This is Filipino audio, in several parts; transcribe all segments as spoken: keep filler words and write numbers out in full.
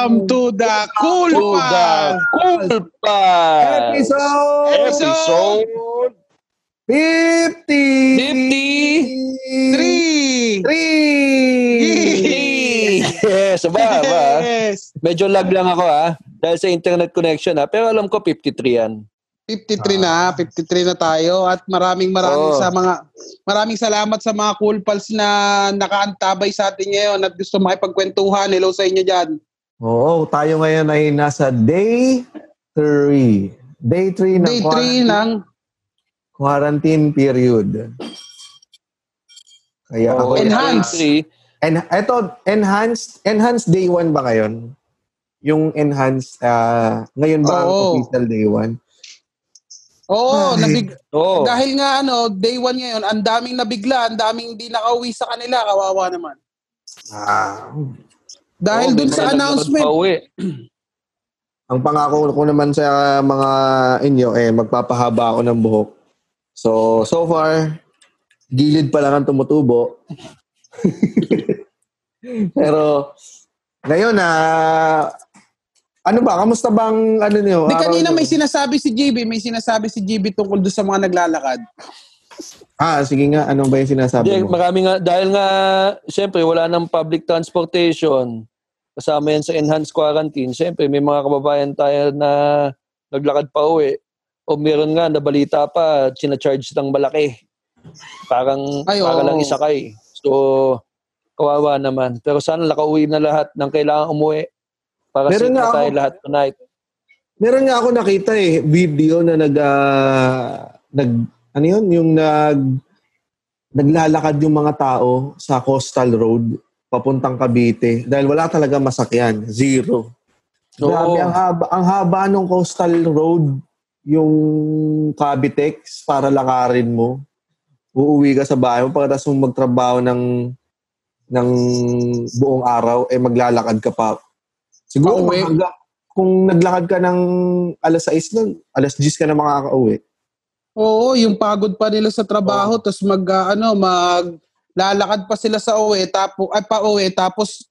Welcome to the KoolPals! KoolPals! Episode! Episode! fifty! fifty! three! three! Yes! Aba, aba. Yes. Medyo lag lang ako ha. Dahil sa internet connection ha. Pero alam ko fifty-three yan. fifty-three na, fifty-three na tayo at maraming maraming oh. sa mga maraming salamat sa mga KoolPals na nakaantabay sa atin ngayon at gusto makipagkwentuhan. Hello sa inyo diyan. Oo, tayo ngayon ay nasa day three. Day three ng day quarantine, three ng quarantine period. Kaya oh, ako enhanced. And eto enhanced enhanced day one ba ngayon? Yung enhanced uh, ngayon ba ang oh. official day one? Oo, nabig- oh. dahil nga ano, day one ngayon, ang daming nabigla, ang daming hindi nakauwi sa kanila, kawawa naman. Ah. Dahil oh, dun sa announcement. Ang pangako ko naman sa mga inyo, eh, magpapahaba ako ng buhok. So, so far, gilid pa lang ang tumutubo. Pero, ngayon na... Ah, ano ba? Kamusta bang ano niyo? Di kanina may sinasabi si J B, may sinasabi si J B tungkol doon sa mga naglalakad. Ah, sige nga. Ano ba yung sinasabi Di, mo? Marami nga, dahil nga, siyempre, wala nang public transportation. Kasama yan sa enhanced quarantine. Siyempre, may mga kababayan tayo na naglakad pa uwi. O meron nga, nabalita pa, sinacharge ng malaki. Parang, Ay, para lang isakay. So, kawawa naman. Pero sana nakauwi na lahat ng kailangan umuwi. Para meron nga tayo ako, lahat tonight. Meron nga ako nakita eh, video na nag, uh, nag ano yun, yung nag, naglalakad yung mga tao sa Coastal Road, papuntang Cavite, dahil wala talaga masakyan, zero. So, grabe, ang haba, ang haba ng Coastal Road, yung Cavitex, para lakarin mo. Uuwi ka sa bahay mo, pagkatapos mong magtrabaho ng, ng buong araw, eh maglalakad ka pa. Siguro oh, hanggang, kung naglakad ka ng alas sais nun, alas diyes ka na makaka-uwi. Oo, yung pagod pa nila sa trabaho, oh. tapos mag, uh, ano, maglalakad pa sila sa uwi, tapo, ay pa-uwi, tapos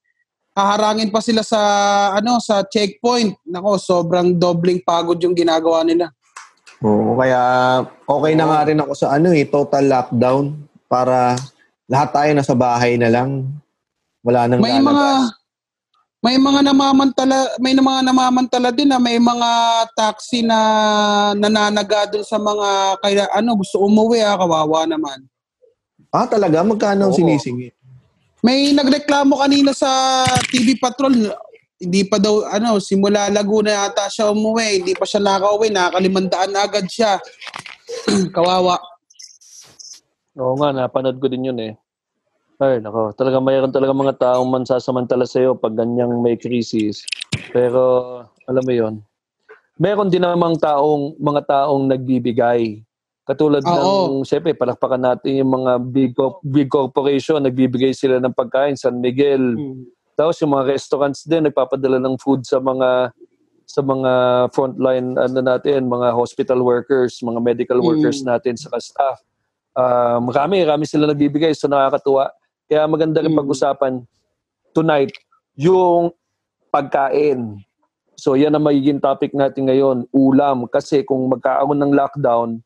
haharangin pa sila sa, ano, sa checkpoint. Nako, sobrang dobling pagod yung ginagawa nila. Oo, kaya okay na oh. nga rin ako sa ano eh, total lockdown para lahat tayo nasa bahay na lang. Wala nang may lalabas. Mga... May mga namamantala, may mga namamantala din na may mga taxi na nananaga doon sa mga kaya ano gusto umuwi ah, kawawa naman. Ah, talaga magkano ang sinisingit? May nagreklamo kanina sa T V Patrol, hindi pa daw ano simula Laguna ata siya umuwi, hindi pa siya nakauwi, nakakalimandaan agad siya. Kawawa. Oo nga, napanood ko din 'yun eh. Ay, nako. Talaga mayroon talaga mga taong mansasamantala sa'yo pag ganyang may krisis. Pero, alam mo yon. Meron din namang taong, mga taong nagbibigay. Katulad Oo. ng, siyempre, palakpakan natin yung mga big, big corporation, nagbibigay sila ng pagkain, San Miguel. Hmm. Tapos yung mga restaurants din, nagpapadala ng food sa mga sa mga frontline ano natin, mga hospital workers, mga medical hmm. workers natin, saka staff. Uh, marami, marami sila nagbibigay. So, nakakatuwa. Kaya maganda rin pag-usapan tonight yung pagkain. So yan ang magiging topic natin ngayon, ulam. Kasi kung magkaroon ng lockdown,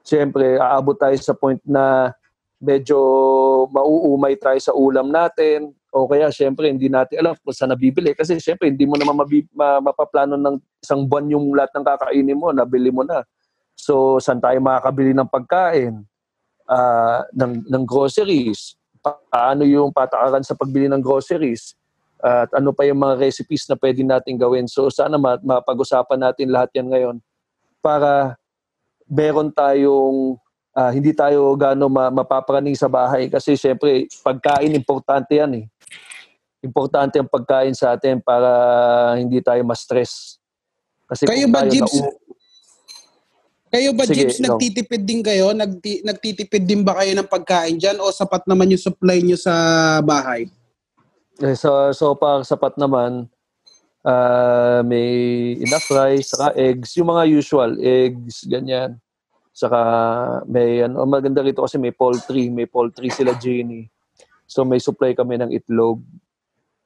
siyempre aabot tayo sa point na medyo mauumay tayo sa ulam natin. O kaya siyempre hindi natin alam kung saan nabibili. Kasi siyempre hindi mo naman mabib- ma- mapaplano ng isang buwan yung lahat ng kakainin mo, nabili mo na. So saan tayo makakabili ng pagkain, uh, ng, ng groceries. Paano yung patakaran sa pagbili ng groceries at ano pa yung mga recipes na pwede natin gawin. So sana mapag-usapan natin lahat yan ngayon para meron tayong, uh, hindi tayo gano'ng mapapraning sa bahay kasi syempre pagkain, importante yan eh. Importante ang pagkain sa atin para hindi tayo ma-stress. Kasi kayo ba, Jibs? Na- Kayo ba, Sige, Jibs, no. nagtitipid din kayo? Nagti- nagtitipid din ba kayo ng pagkain dyan? O sapat naman yung supply nyo sa bahay? Eh, so, so far, sapat naman. Uh, may enough rice, saka eggs. Yung mga usual, eggs, ganyan. Saka may, ano, maganda rito kasi may poultry. May poultry sila, Jenny. So may supply kami ng itlog.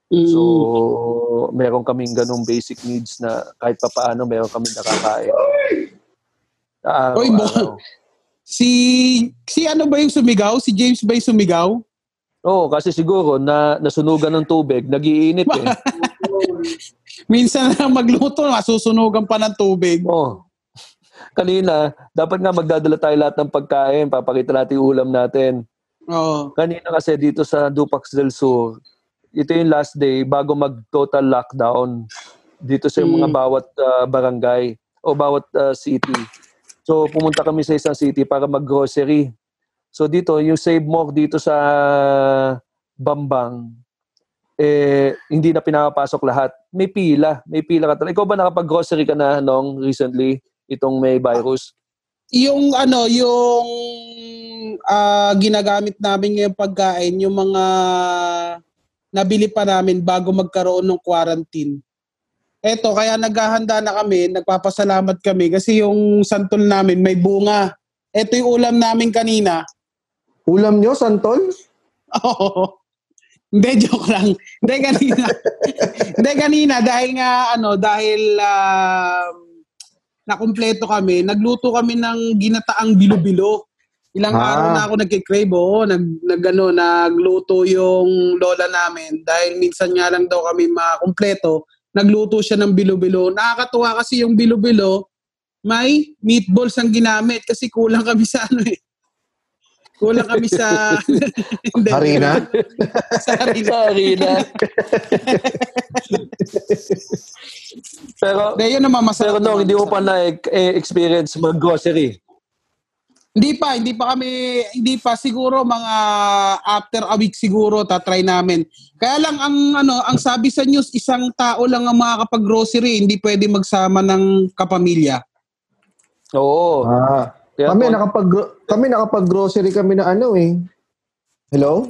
Mm. So, meron kaming ganung basic needs na kahit pa paano meron kaming nakakain. Araw, Oy, araw. Si, si ano ba yung sumigaw? Si James ba yung sumigaw? Oo, oh, kasi siguro na nasunugan ng tubig, nagiinit eh. Minsan na magluto, masusunugan pa ng tubig. Oo. Oh. Kanina, dapat nga magdadala tayo lahat ng pagkain, papakita natin yung ulam natin. Oo. Oh. Kanina kasi dito sa Dupax del Sur, ito yung last day bago mag-total lockdown dito sa mm. mga bawat uh, barangay o bawat uh, city. So, pumunta kami sa isang city para mag-grocery. So, dito, yung Save More dito sa Bambang, eh, hindi na pinapasok lahat. May pila. May pila ka talaga. Ikaw ba nakapag-grocery ka na noong recently itong may virus? Yung ano, yung uh, ginagamit namin ngayong pagkain, yung mga nabili pa namin bago magkaroon ng quarantine. Eto, kaya naghahanda na kami, nagpapasalamat kami kasi yung santol namin may bunga. Eto yung ulam namin kanina. Ulam nyo, santol? Oo. Hindi, joke lang. Hindi, kanina. Hindi, kanina. Dahil nga, ano, dahil uh, nakumpleto kami, nagluto kami ng ginataang bilo-bilo. Ilang ah. araw na ako nagkikrave, oo. Nag, nag, ano, nagluto yung lola namin dahil minsan nga lang daw kami makumpleto. Nagluto siya ng bilo-bilo. Nakakatuwa kasi yung bilo-bilo, may meatballs ang ginamit kasi kulang kami sa ano eh. Kulang kami sa... harina? Sa harina. Sa harina. Pero, De, yun naman, pero no, hindi mo pa na-experience mag-grocery? Hindi pa, hindi pa kami, hindi pa siguro mga after a week siguro tatry namin. Kaya lang ang ano, ang sabi sa news, isang tao lang ang makakapag-grocery, hindi pwede magsama ng kapamilya. Oo. Ah. Kami po, nakapag kami nakapag-grocery kami na ano eh. Hello?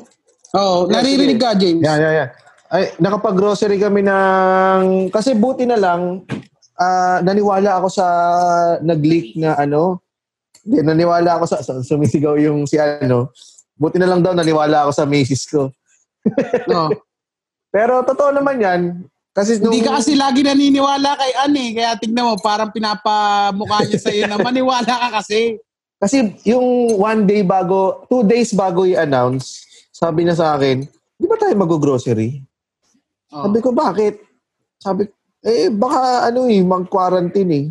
Oo, yeah, naririnig ka, James. Yeah, yeah, yeah. Ay, nakapag-grocery kami ng kasi buti na lang uh, naniwala ako sa nag-leak na ano. Hindi, naniwala ako sa, sumisigaw yung si ano. Buti na lang daw, naniwala ako sa misis ko. No. Pero totoo naman yan. Kasi nung... Hindi ka kasi lagi naniniwala kay Annie. Kaya tignan mo, parang pinapamukha niya sa'yo na maniwala ka kasi. Kasi yung one day bago, two days bago i-announce, sabi niya sa akin, di ba tayo mag-grocery? Oh. Sabi ko, bakit? Sabi, eh baka ano eh, mag-quarantine eh.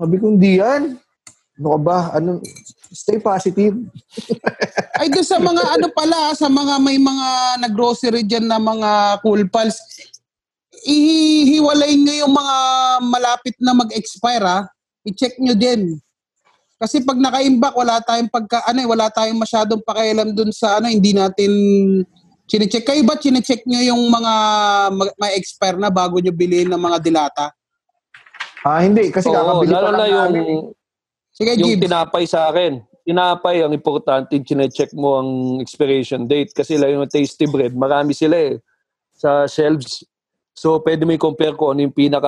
Sabi ko, hindi yan. Ano ka ba? Ano? Stay positive. Ay, doon sa mga ano pala, sa mga may mga nag-grocery dyan na mga KoolPals, ihiwalayin nyo yung mga malapit na mag-expire, ha? I-check nyo din. Kasi pag nakaimbak, wala tayong pagka, ano, wala tayong masyadong pakialam doon sa ano, hindi natin chinecheck. Kayo ba chinecheck nyo yung mga may expire na bago nyo bilhin ng mga dilata? Ah, hindi. Kasi kakabili pa lang namin yung... Sige, yung Gibbs. Tinapay sa akin. Tinapay, ang importante, chinecheck mo ang expiration date. Kasi lang yung Tasty Bread, marami sila eh sa shelves. So, pwede mo i-compare ko ano yung pinaka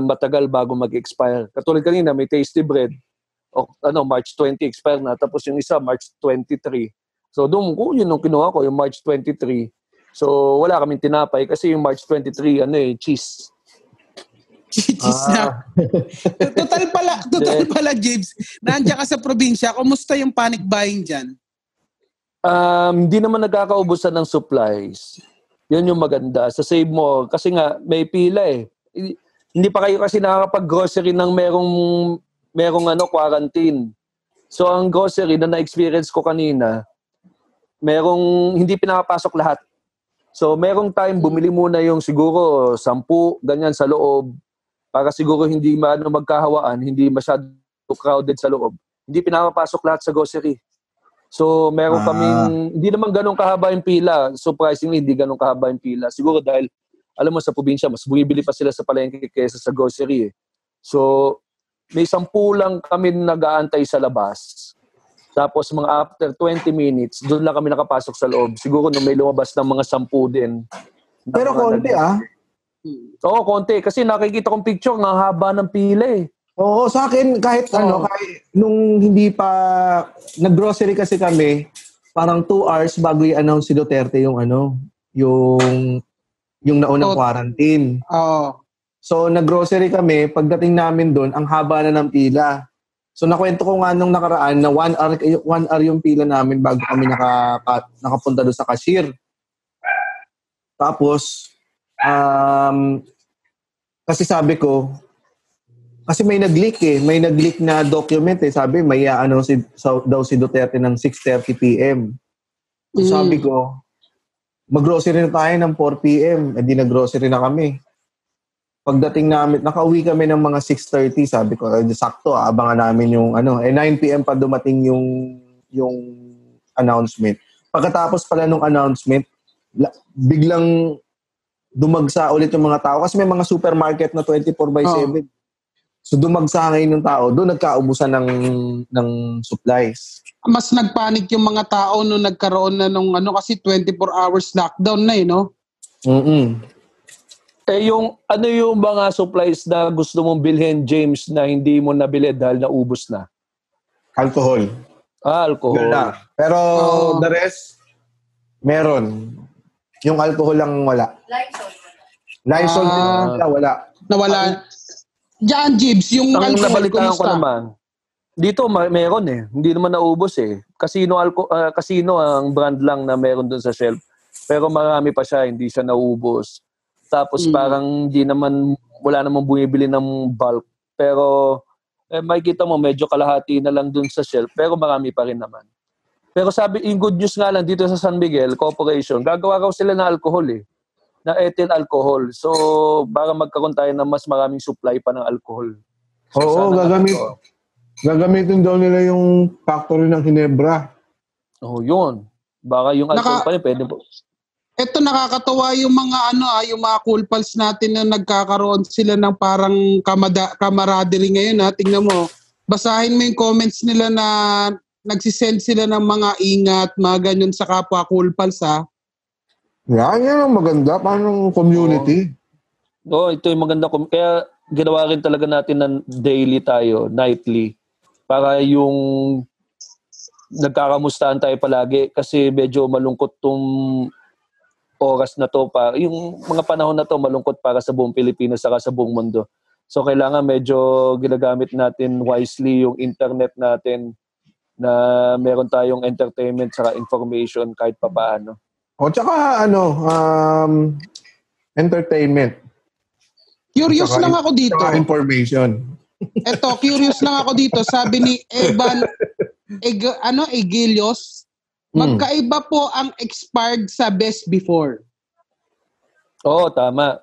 matagal bago mag-expire. Katulad kanina, may Tasty Bread. O, ano, March twentieth expire na. Tapos yung isa, March twenty-third. So, doon ko, yun yung kinuha ko, yung March twenty-third. So, wala kaming tinapay kasi yung March twenty-third, ano eh, cheese. Cheese ah. na. Total pala, total pala, James. Nandiyan ka sa probinsya. Kumusta yung panic buying dyan? Um, hindi naman nagkakaubusan ng supplies. Yun yung maganda. Sa Save More. Kasi nga, may pila eh. Hindi pa kayo kasi nakakapag-grocery ng merong, merong ano, quarantine. So, ang grocery na na-experience ko kanina, merong, hindi pinapasok lahat. So, merong time, bumili muna yung siguro, sampu, ganyan sa loob. Para siguro hindi maano magkahawaan, hindi masyado crowded sa loob. Hindi pinapapasok lahat sa grocery. So, meron ah. kaming, hindi naman ganun kahaba yung pila. Surprisingly, hindi ganun kahaba yung pila. Siguro dahil, alam mo sa probinsya, mas bumibili pa sila sa palengke kaysa sa grocery. Eh. So, may sampu lang kami nag-aantay sa labas. Tapos, mga after twenty minutes, doon lang kami nakapasok sa loob. Siguro nung may lumabas ng mga sampu din. Pero konti nag- ah. Oo, konti. Kasi nakikita kong picture, ang haba ng pila eh. Oo, sa akin, kahit oh. ano, kahit nung hindi pa, nag-grocery kasi kami, parang two hours bago i-announce si Duterte yung ano, yung yung naunang oh. quarantine. Oo. Oh. So, naggrocery kami. Pagdating namin doon, ang haba na ng pila. So, nakwento ko nga nung nakaraan na one hour, one hour yung pila namin bago kami naka, nakapunta doon sa cashier. Tapos, um, kasi sabi ko, kasi may nag-leak eh. May nag-leak na document eh. Sabi, may ano si, so, daw si Duterte ng six thirty p.m. So, mm. sabi ko, mag-grocery na tayo ng four p.m. Eh, di nag-grocery na kami. Pagdating namin, nakauwi kami ng mga six thirty, sabi ko, sakto, abangan namin yung ano. Eh, nine p.m. pa dumating yung yung announcement. Pagkatapos pala nung announcement, biglang dumagsa ulit yung mga tao. Kasi may mga supermarket na twenty-four by seven. Oh. So dumagsa ngayon yung tao. Doon nagkaubusan ng, ng supplies. Mas nagpanik yung mga tao nung nagkaroon na nung ano, kasi twenty-four hours lockdown na eh, no? Mm-mm. Eh yung, ano yung mga supplies na gusto mong bilhin, James, na hindi mo nabili dahil naubos na? Alcohol. Ah, alcohol. Ganda. Pero oh. the rest, meron. Yung alcohol lang wala. Lysol. Lysol ah. wala, wala. Nawala. Diyan, James, yung ang alcohol, kumusta? Ko naman, dito, meron eh. Hindi naman naubos eh. Casino, alco- uh, casino ang brand lang na meron dun sa shelf. Pero marami pa siya, hindi siya naubos. Tapos mm. parang di naman, wala namang bumibili ng bulk. Pero eh, makikita mo, medyo kalahati na lang dun sa shelf. Pero marami pa rin naman. Pero sabi, yung good news nga lang dito sa San Miguel Corporation, gagawa raw sila na alcohol eh. Na ethyl alcohol. So, para magkaroon tayo ng mas maraming supply pa ng alcohol. Oo, gagamit. Alcohol. Gagamitin daw nila yung factory ng Ginebra. Oo, oh, yun. Baka yung alcohol Naka- pa rin, pwede po. Eto nakakatawa yung mga ano ah, yung mga KoolPals natin na nagkakaroon sila ng parang kamada, camaraderie ngayon ha. Tingnan mo. Basahin mo yung comments nila na nagsisend sila ng mga ingat, mga ganyan sa kapwa KoolPals ha. Yan, yan ang maganda. Paano community? Oo, oh. oh, ito yung maganda. Kaya ginawa rin talaga natin ng daily tayo, nightly. Para yung nagkakamustahan tayo palagi. Kasi medyo malungkot tong oras na to, para yung mga panahon na to malungkot para sa buong Pilipinas saka sa buong mundo. So kailangan medyo ginagamit natin wisely yung internet natin na meron tayong entertainment saka information kahit papaano. O tsaka ano, um, entertainment. Curious tsaka, lang ako dito. Information. Eto, curious lang ako dito. Sabi ni Evan, Eg- ano, Egilios, magkaiba po ang expired sa best before. Oo, oh, tama.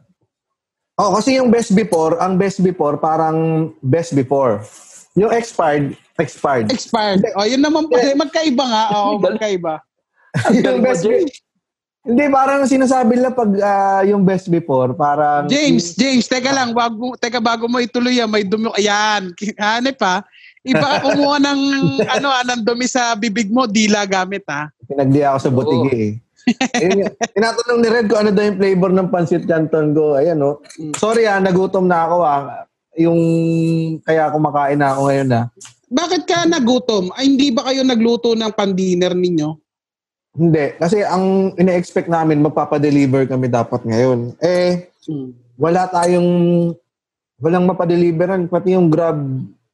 Oo, oh, kasi yung best before, ang best before, parang best before. Yung expired, expired. Expired. O, oh, yun naman pala. Magkaiba nga. Oo, magkaiba. Yung best before. Hindi, parang sinasabi nila pag uh, yung best before, parang... James, James, teka lang. Bago, teka, bago mo ituloy, may dumi... Ayan, hanip pa. Iba kumuha ng ano anong dumi sa bibig mo, dila gamit ha. Pinagdi ako sa butigi eh. Tinatanong ni Red ko ano daw yung flavor ng Pansit Canton ko. Ayan oh. Sorry ah, nagutom na ako ah. Yung kaya kumakain na ako ngayon ah. Bakit ka nagutom? Ay, hindi ba kayo nagluto ng pan-dinner ninyo? Hindi. Kasi ang ina-expect namin, magpapa-deliver kami dapat ngayon. Eh, wala tayong, walang mapadeliveran. Pati yung grab,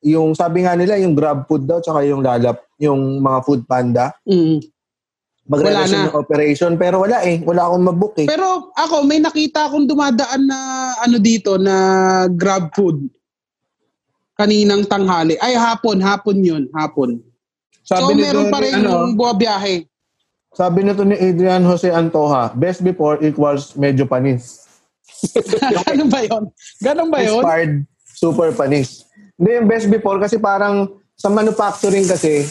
yung sabi nga nila, yung GrabFood daw, tsaka yung lalap, yung mga Foodpanda. Mm. Magre-resume ng operation. Pero wala eh. Wala akong mabook eh. Pero ako, may nakita akong dumadaan na ano dito, na GrabFood. Kaninang tanghali. Ay, hapon. Hapon yun. Hapon. Sabi so, meron pa rin ano, yung buhabiyahe. Sabi nito ni Adrian Jose Antoja, best before equals medyo panis. Ano ba yun? Ganun ba yun? Inspired super panis. Hindi, yung best before kasi parang sa manufacturing kasi,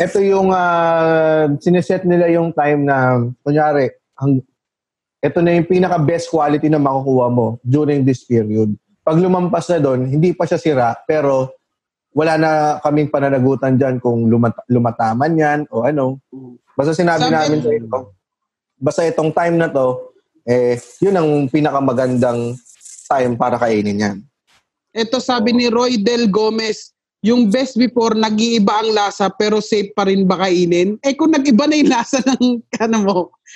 ito yung uh, sineset nila yung time na, kunyari, ang, ito na yung pinaka-best quality na makukuha mo during this period. Pag lumampas na doon, hindi pa siya sira, pero wala na kaming pananagutan dyan kung lumat- lumataman yan o ano. Basta sinabi Sabi namin sa ito, basta itong time na to, eh, yun ang pinakamagandang time para kainin yan. Ito sabi ni Roy Del Gomez, yung best before, nag-iiba ang lasa pero safe pa rin ba kainin? Eh kung nag-iba na yung lasa ng ano mo,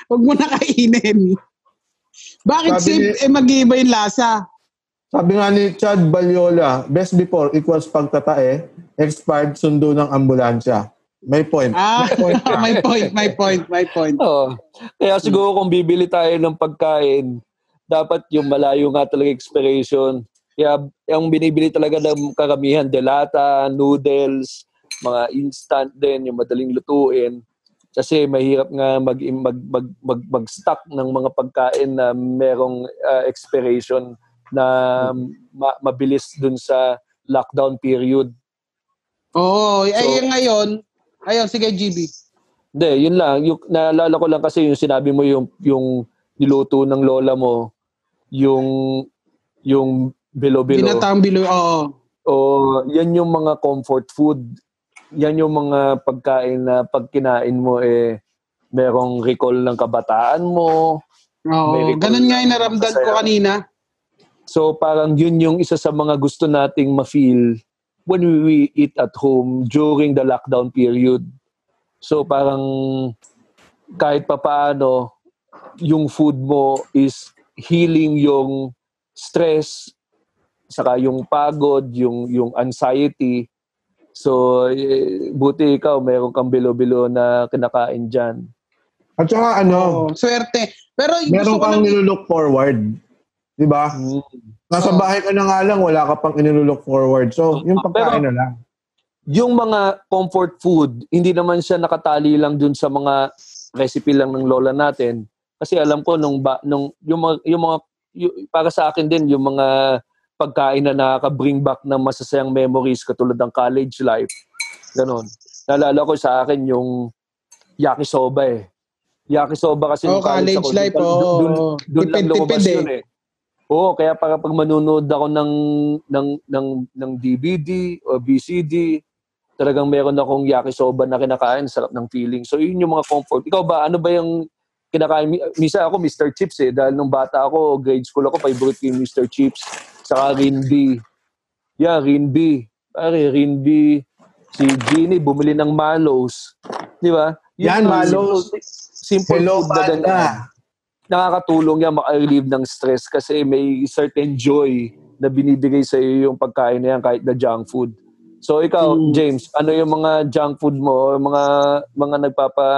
huwag mo na kainin. Bakit sabi safe ni, eh mag-iiba yung lasa? Sabi nga ni Chad Balyola, best before equals pagtatae, expired sundo ng ambulansya. May point. Ah, may point, may point, my point, my point. Oh, kaya siguro kung bibili tayo ng pagkain, dapat yung malayo nga talaga expiration. Kaya yung binibili talaga ng karamihan, delata, noodles, mga instant din, yung madaling lutuin. Kasi mahirap nga mag, mag, mag, mag, mag-stock ng mga pagkain na merong uh, expiration na ma- mabilis dun sa lockdown period. Oo, oh, so, ay ngayon, ayun, sige G B. Hindi, yun lang. Yung, naalala ko lang kasi yung sinabi mo yung, yung niluto ng lola mo, yung yung bilo-bilo. Binatang bilo, oo. Oh, yan yung mga comfort food. Yan yung mga pagkain na pag kinain mo eh merong recall ng kabataan mo. Oo, ganun nga yung naramdan ko kanina. So parang yun yung isa sa mga gusto nating ma-feel when we eat at home during the lockdown period. So parang kahit papaano yung food mo is healing yung stress, saka yung pagod, yung yung anxiety. So, buti ikaw, meron kang bilo-bilo na kinakain dyan. At saka ano, oh, swerte. Pero meron kang nilulook forward. Diba? Nasa oh. bahay ka na nga lang, wala ka pang inilulook forward. So, yung pagkain na lang. Yung mga comfort food, hindi naman siya nakatali lang dun sa mga recipe lang ng lola natin. Kasi alam ko, nung, ba, nung yung mga, yung mga yung, para sa akin din, yung mga pagkain na nakaka-bring back ng masasayang memories katulad ng college life. Ganon. Naalala ko sa akin yung yakisoba eh. Yakisoba kasi oh, college, college ako, life. Dun, oh. dun, dun, dun lang lumabas eh. yun eh. Oo, kaya para pag manunood ako ng, ng, ng, ng D V D o V C D, talagang meron akong yakisoba na kinakain, sarap ng feeling. So yun yung mga comfort. Ikaw ba, ano ba yung kinakain? Misa ako Mister Chips eh, dahil nung bata ako, grade school ako, favorite ko yung Mister Chips. Saka Rinby. Yeah, Rinby. Pare, Rinby. Si Ginny, bumili ng Malo's. Di ba? Yan, Malo's. Simple food na ganyan. Nakakatulong yan maka-relieve ng stress kasi may certain joy na binibigay sa iyo yung pagkain na yan kahit na junk food. So ikaw, mm. James, ano yung mga junk food mo? Yung mga, mga nagpapa...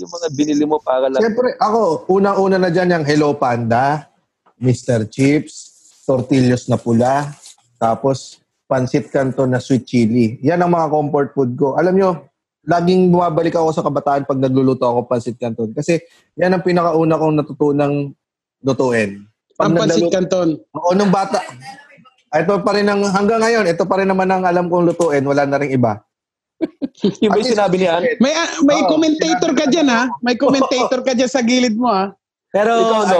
Yung mga binili mo para lang... Siyempre, ako, unang-una na dyan yung Hello Panda, Mister Chips, tortillos na pula, tapos Pansit Canton na sweet chili. Yan ang mga comfort food ko. Alam nyo, laging bumabalik ako sa kabataan pag nagluluto ako Pansit Canton. Kasi yan ang pinakauna kong natutunang lutuin. Ang Pansit Canton? Oo, nung bata. Ito pa rin ang, hanggang ngayon, ito pa rin naman ang alam kong lutuin. Wala na rin iba. Yung ba sinabi niya? May, uh, may oh, commentator ka dyan ha? May commentator ka dyan sa gilid mo ha? Pero ito, no. ano,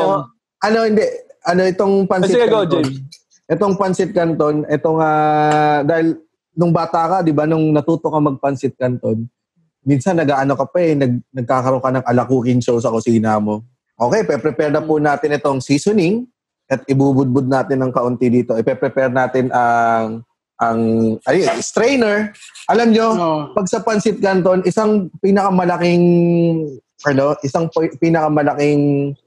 ano, hindi... Ano itong Pansit Canton? Itong Pansit Canton, itong uh, dahil nung bata ka, 'di ba, nung natuto ka mag-Pansit Canton, minsan nag-aano ka pa eh, nag, nagkakaroon ka ng ala cooking show sa kusina mo. Okay, pe-prepare na po natin itong seasoning at ibubudbud natin ng kaunti dito. Ipe-prepare natin ang ang ay, strainer. Alam nyo, oh. pag sa Pansit Canton, isang pinakamalaking ano, isang pinakamalaking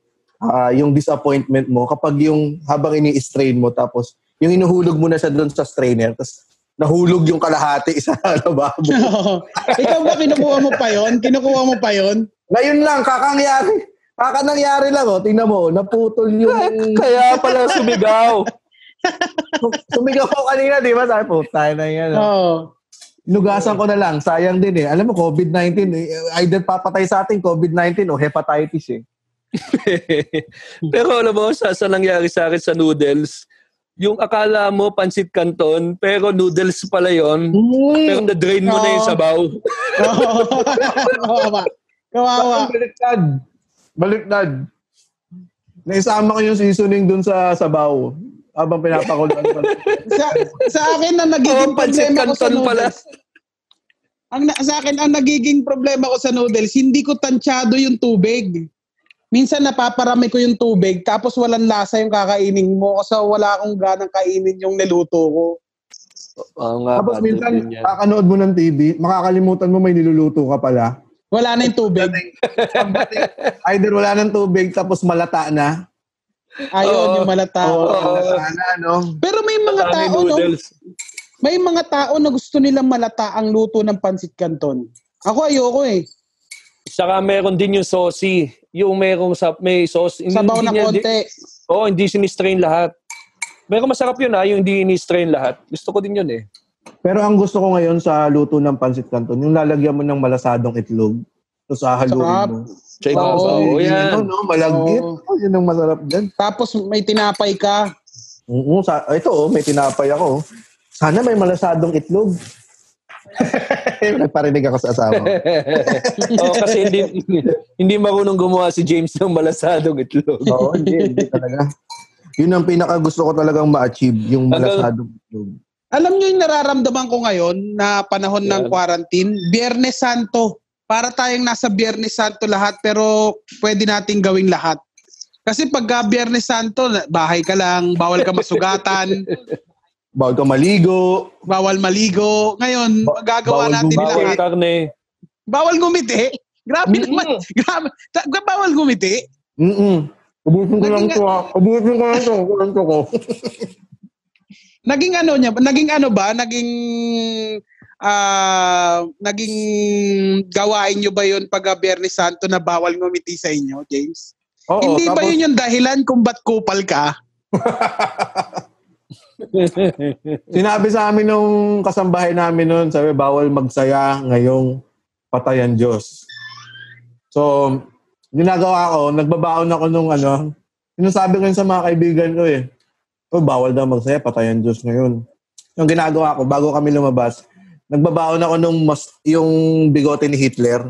Uh, yung disappointment mo kapag yung habang ini-strain mo tapos yung inuhulog mo na siya doon sa strainer tapos nahulog yung kalahati sa lababo. No. Ikaw ba kinukuha mo pa yon? Kinukuha mo pa yon? Ngayon lang, kakangyari. Kakangyari lang, oh. Tingnan mo, naputol yung... Kaya pala sumigaw. Sumigaw ko kanina, di ba? Sabi po, tayo na yan. Oo. Oh. Lugasan ko na lang. Sayang din eh. Alam mo, covid nineteen, either papatay sa ating covid nineteen o hepatitis eh. Pero alam mo, sa, sa nangyari sa akin sa noodles, yung akala mo Pansit Canton, pero noodles pala yon. Mm. Pero na-drain mo oh. na yung sabaw. Oh. Kawawa. Kawawa. Baliktad. Baliktad. Naisama ko yung seasoning dun sa sabaw. Abang pinapakuloan pa. sa, sa akin na nagiging oh, problema ko sa noodles. Pala. Ang, sa akin, ang nagiging problema ko sa noodles, hindi ko tansyado yung tubig. Minsan napaparami ko yung tubig tapos walang lasa yung kakainin mo kasi wala akong ganang kainin yung niluto ko. Oo nga. Tapos minsan, kakanood mo ng T V, makakalimutan mo may niluluto ka pala. Wala na yung tubig. Either wala na yung tubig, tapos malata na. Ayun, oh, yung malata. Oh, oh. Malata na, no? Pero may mga Malami tao, no? May mga tao na gusto nilang malata ang luto ng Pansit Canton. Ako ayoko eh. Saka meron din yung saucy. Yung merong sa, may sauce. Sabaw na niya, konti. Oo, oh, hindi sinistrain lahat. Pero masarap yun ha, yung hindi ini-strain lahat. Gusto ko din yun eh. Pero ang gusto ko ngayon sa luto ng Pansit Canton, yung lalagyan mo ng malasadong itlog. Tapos ahaluin mo. Check out. Oo, yan. No, malagkit. So, oh, yun ang masarap din. Tapos may tinapay ka. Oo, sa, ito oh, may tinapay ako. Sana may malasadong itlog. Nagparinig ako sa asawa. Oo, oh, kasi hindi, hindi marunong gumawa si James ng malasadong itlog. Oo, oh, hindi, hindi talaga. Yun ang pinaka gusto ko talagang ma-achieve, yung malasadong itlog. Alam nyo yung nararamdaman ko ngayon na panahon yeah. ng quarantine, Biyernes Santo. Para tayong nasa Biyernes Santo lahat pero pwede nating gawing lahat. Kasi pagka Biyernes Santo, bahay ka lang, bawal ka masugatan. Bawal ka maligo. Bawal maligo. Ngayon, ba- gagawa natin lahat. Bawal karne. Bawal gumiti. Grabe Mm-mm. naman. Grabe. Bawal gumiti. Mm-mm. Ubusin ko lang ito ha. Ubusin ko lang ito. Ubusin ko ko. Naging ano niya? Naging ano ba? Naging... Uh, naging gawain nyo ba yun pag Biyernes Santo na bawal ngumiti sa inyo, James? Oo, hindi tapos... ba yun yung dahilan kung ba't kupal ka? Sinabi sa amin nung kasambahay namin nun, sabi, bawal magsaya ngayong patayan Diyos. So... ginagawa ko, nagbabaon ako nung ano, sinasabi ko yun sa mga kaibigan ko eh, oh, bawal daw magsaya, patayan Diyos ngayon. Yung ginagawa ko, bago kami lumabas, nagbabaon ako nung mas, yung bigote ni Hitler.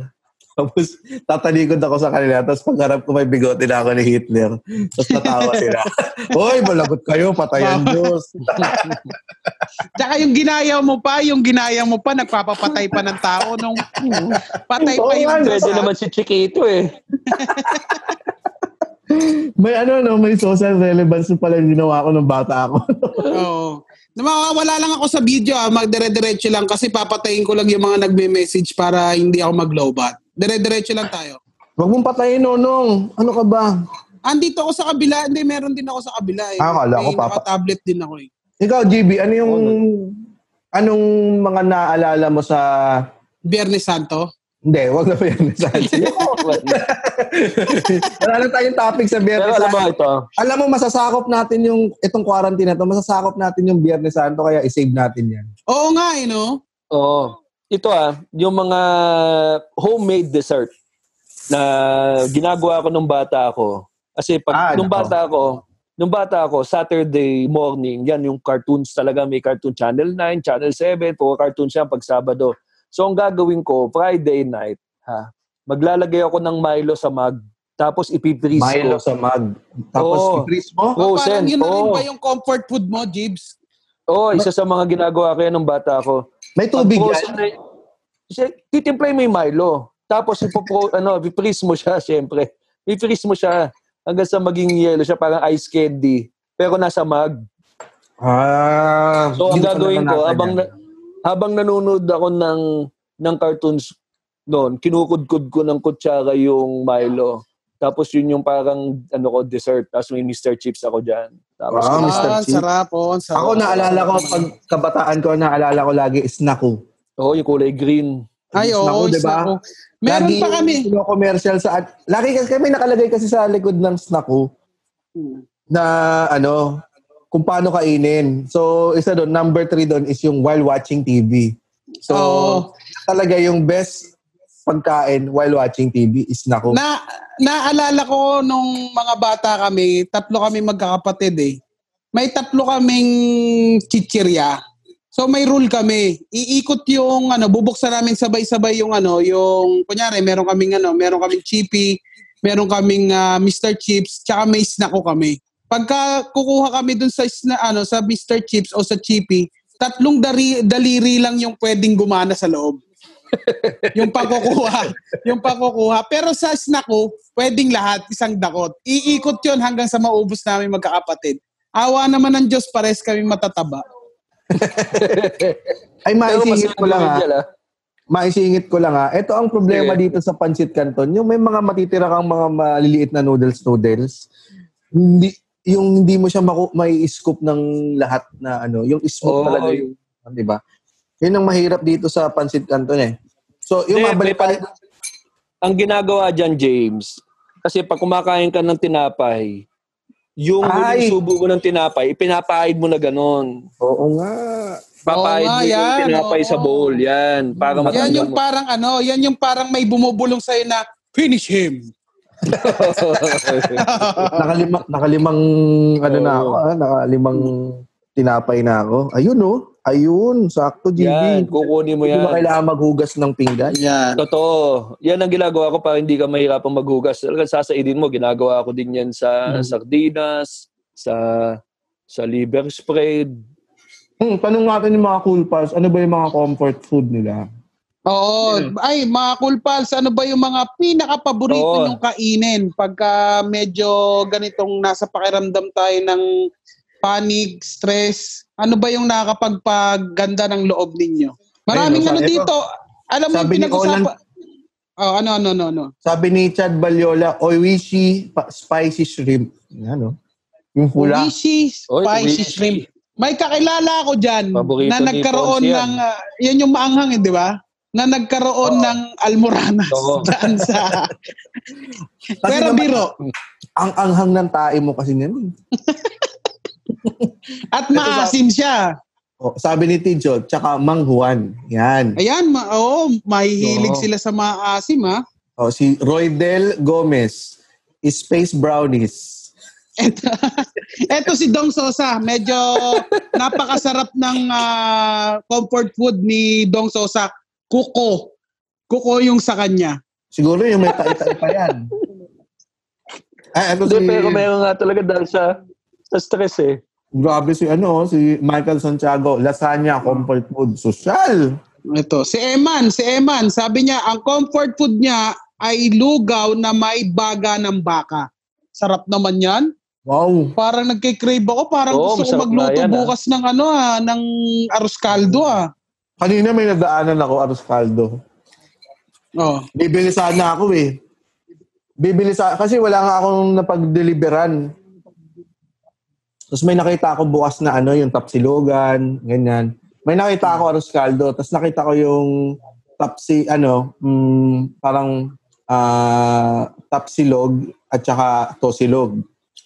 Tapos, tatalikod ako sa kanila, tapos pagharap ko may bigote na ako ni Hitler. Tapos tatawa sila, hoy, malagot kayo, patayan Diyos. Tsaka yung ginayaw mo pa, yung ginayaw mo pa, nagpapapatay pa ng tao nung patay pa yung... Pwede naman si Chiquito eh. May ano, no, may social relevance pala yung ginawa ko nung bata ako. Oo. Wala lang ako sa video, ah. Magdire-diretso lang kasi papatayin ko lang yung mga nagme-message para hindi ako mag-lowbat. Dire-diretso lang tayo. Huwag mong patayin, Nonong. Ano ka ba? Andito ako sa kabila. Hindi, meron din ako sa kabila eh. Ah, kala ko, Papa. Naka-tablet din ako eh. Ikaw, J B, ano yung anong mga naalala mo sa Biyernes Santo? Hindi, wag na Biyernes Santo. Wala na tayong topic sa Biyernes Santo. Alam, alam mo, masasakop natin yung itong quarantine na to, masasakop natin yung Biyernes Santo kaya i-save natin yan. Oo nga, you know? Oo. Ito ah, yung mga homemade dessert na ginagawa ko nung bata ako. Kasi pag ah, nung bata ako, Nung bata ako, Saturday morning, yan yung cartoons talaga. May cartoon Channel nine, Channel seven, puro cartoons yan pag Sabado. So, ang gagawin ko, Friday night, ha, maglalagay ako ng Milo sa mug, tapos ipipris ko. Milo sa mug. Tapos oh, ipipris mo? Oh, parang yun na rin oh. ba yung comfort food mo, Jibs? Oo, oh, isa sa mga ginagawa ko yan nung bata ako. May tubig yan? Titimplay mo yung Milo. Tapos ipipro, ano, ipipris mo siya, syempre. Ipipris mo siya. Hanggang sa maging yellow siya, parang ice candy. Pero nasa mug. Ah, so, ang gagawin ko, habang, na, habang nanonood ako ng, ng cartoons noon, kinukudkud ko ng kutsara yung Milo. Tapos yun yung parang, ano ko, dessert. Tapos may Mister Chips ako dyan. Tapos, wow, ah, Mister Chips. Sarap po. Sarap. Ako, naalala ko, pag kabataan ko, naalala ko lagi, Snaku. Oo, oh, yung kulay green. Ay, oo, oh, Snaku. Meron lagi pa kami. Yung commercial sa... Lagi kasi kami nakalagay kasi sa likod ng Snaku na ano, kung paano kainin. So, isa doon, number three doon is yung while watching T V. So, oh. talaga yung best pagkain while watching T V is Snaku. Na, naalala ko nung mga bata kami, tatlo kami magkakapatid eh. May tatlo kaming chichirya. So may rule kami, iikot yung ano, bubuksan namin sabay-sabay yung ano, yung kunyari meron kaming ano, meron kaming Chippy, meron kaming uh, Mister Chips, tsaka may Snaku kami. Pagka kukuha kami dun sa ano, sa Mister Chips o sa Chippy, tatlong dari, daliri lang yung pwedeng gumana sa loob. yung pagkukuha, yung pagkukuha. Pero sa Snaku, pwedeng lahat, isang dakot. Iikot 'yon hanggang sa maubos namin magkakapatid. Awa naman ng Diyos, pares kami matataba. Ay, maisingit ko lang ha. Maisingit ko lang ha. Ito ang problema dito sa Pansit Canton. Yung may mga matitira kang mga maliliit na noodles-noodles, hindi, yung hindi mo siya maku- may scoop ng lahat na ano. Yung scoop oh, talaga yung, di ba? Yun ang mahirap dito sa Pansit Canton eh. So, yung mabalik pa... Ang ginagawa dyan, James, kasi pag kumakain ka ng tinapay, yung huling subo mo ng tinapay, ipinapahid mo na gano'n. Oo nga. Papahid mo yung tinapay oo. Sa bowl. Yan. Para yan yung mo. Parang ano, yan yung parang may bumubulong sa'yo na, finish him. Nakalimang, nakalimang, ano na ako, ah, nakalimang tinapay na ako. Ayun oh. Ayun, sakto, J B. Yan, kukunin mo yan. Hindi mo kailangan maghugas ng pinggan. Yan. Totoo. Yan ang ginagawa ko para hindi ka mahirapang maghugas. Talagang sasaidin mo, ginagawa ko din yan sa mm-hmm. sardinas, sa sa liver spread. Hmm, tanong natin yung mga KoolPals, ano ba yung mga comfort food nila? Oo. Yeah. Ay, mga KoolPals, ano ba yung mga pinaka-paborito yung kainin? Pagka medyo ganitong nasa pakiramdam tayo ng panic, stress, ano ba yung nakakapagpaganda ng loob ninyo? Maraming ano dito. Alam mo yung pinag-usapan. Oh, ano, ano, ano, ano. Sabi ni Chad Balyola, Oishi Spicy Shrimp. Ano? Yung pula. Oishi Spicy Shrimp. May kakilala ko dyan paborito na nagkaroon ng, uh, yan yung maanghang eh, di ba? Na nagkaroon oh. ng almoranas oh. dyan sa... Pero naman, biro. Ang anghang ng tae mo kasi nyan. At maasim siya. Oh, sabi ni Tidjo, tsaka manghuan. Yan. Ayan, ma- oo, oh, mahihilig so, sila sa maasim, ha? Oh, si Roydel Gomez, Space Brownies. Eto, eto si Dong Sosa, medyo napakasarap ng uh, comfort food ni Dong Sosa. Kuko. Kuko yung sa kanya. Siguro yung may tae-tae pa yan. Ay, ano si... Pero mayroon nga talaga dahil sa, sa stress, eh. Grabe si ano, si Michael Santiago, lasagna, comfort food, social. Ito, si Eman, si Eman, sabi niya, ang comfort food niya ay lugaw na may baga ng baka. Sarap naman yan. Wow. Parang nagkikrave ako, parang oh, gusto ko magluto yan, bukas ah. ng ano ah, ng Arroz Caldo ah. Kanina may nadaanan ako, Arroz Caldo. Oh. Bibili sana ako eh. Bibili sana, kasi wala nga akong napag-deliveran. Tapos may nakita ako bukas na ano, yung tapsilogan, ganyan. May nakita ako Arroz Caldo, tapos nakita ko yung tapsi, ano, mm, parang uh, tapsilog at saka tosilog.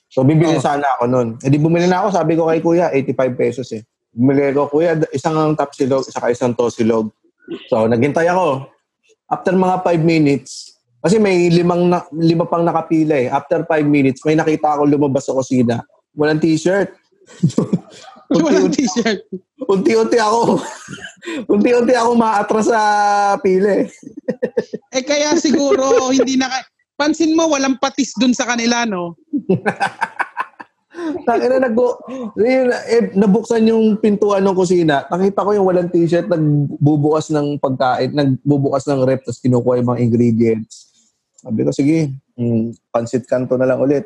So, bibili oh. sana ako nun. E di bumili na ako, sabi ko kay kuya, eighty-five pesos eh. Bumili ko, kuya, isang tapsilog, saka isang tosilog. So, naghintay ako. After mga five minutes, kasi may limang na, lima pang nakapila eh. After five minutes, may nakita ako lumabas sa kusina. Walang t-shirt. unti, Walang t-shirt. Unti-unti ako. Unti-unti ako maatras sa pili. Eh kaya siguro, hindi na... Ka- Pansin mo, walang patis dun sa kanila, no? Takina, nag- eh, nabuksan yung pintuan ng kusina. Nakita ko yung walang t-shirt, nagbubukas ng pagkain, nagbubukas ng rep, tapos kinukuha yung mga ingredients. Sabi ko, sige, mm, Pansit Canton na lang ulit.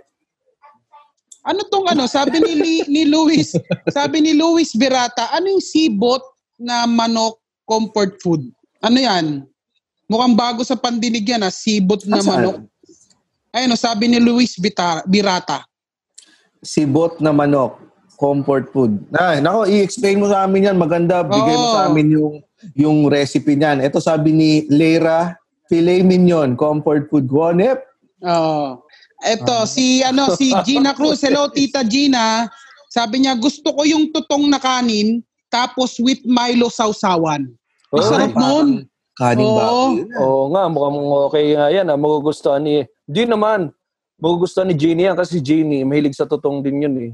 Ano tong ano, sabi ni Lee, ni Luis, sabi ni Luis Virata, ano yung sibot na manok comfort food? Ano yan? Mukhang bago sa pandinig yan, ha? Sibot na Asal? manok. Ayun, sabi ni Luis Vita, Virata. Sibot na manok, comfort food. Ay, nako, i-explain mo sa amin yan. Maganda, bigay mo oh. sa amin yung, yung recipe niyan. Ito sabi ni Leira, filet mignon, comfort food. Guanep. Oo. Oh. Eto, si ano si Gina Cruz. Hello, Tita Gina. Sabi niya, gusto ko yung tutong na kanin tapos with Milo sausawan. Oh, sarap noon. Kanin ba? Oo nga, mukhang okay nga yan. Magugustuhan ni... Di naman. Magugustuhan ni Gina yan kasi Gina, mahilig sa tutong din yun eh.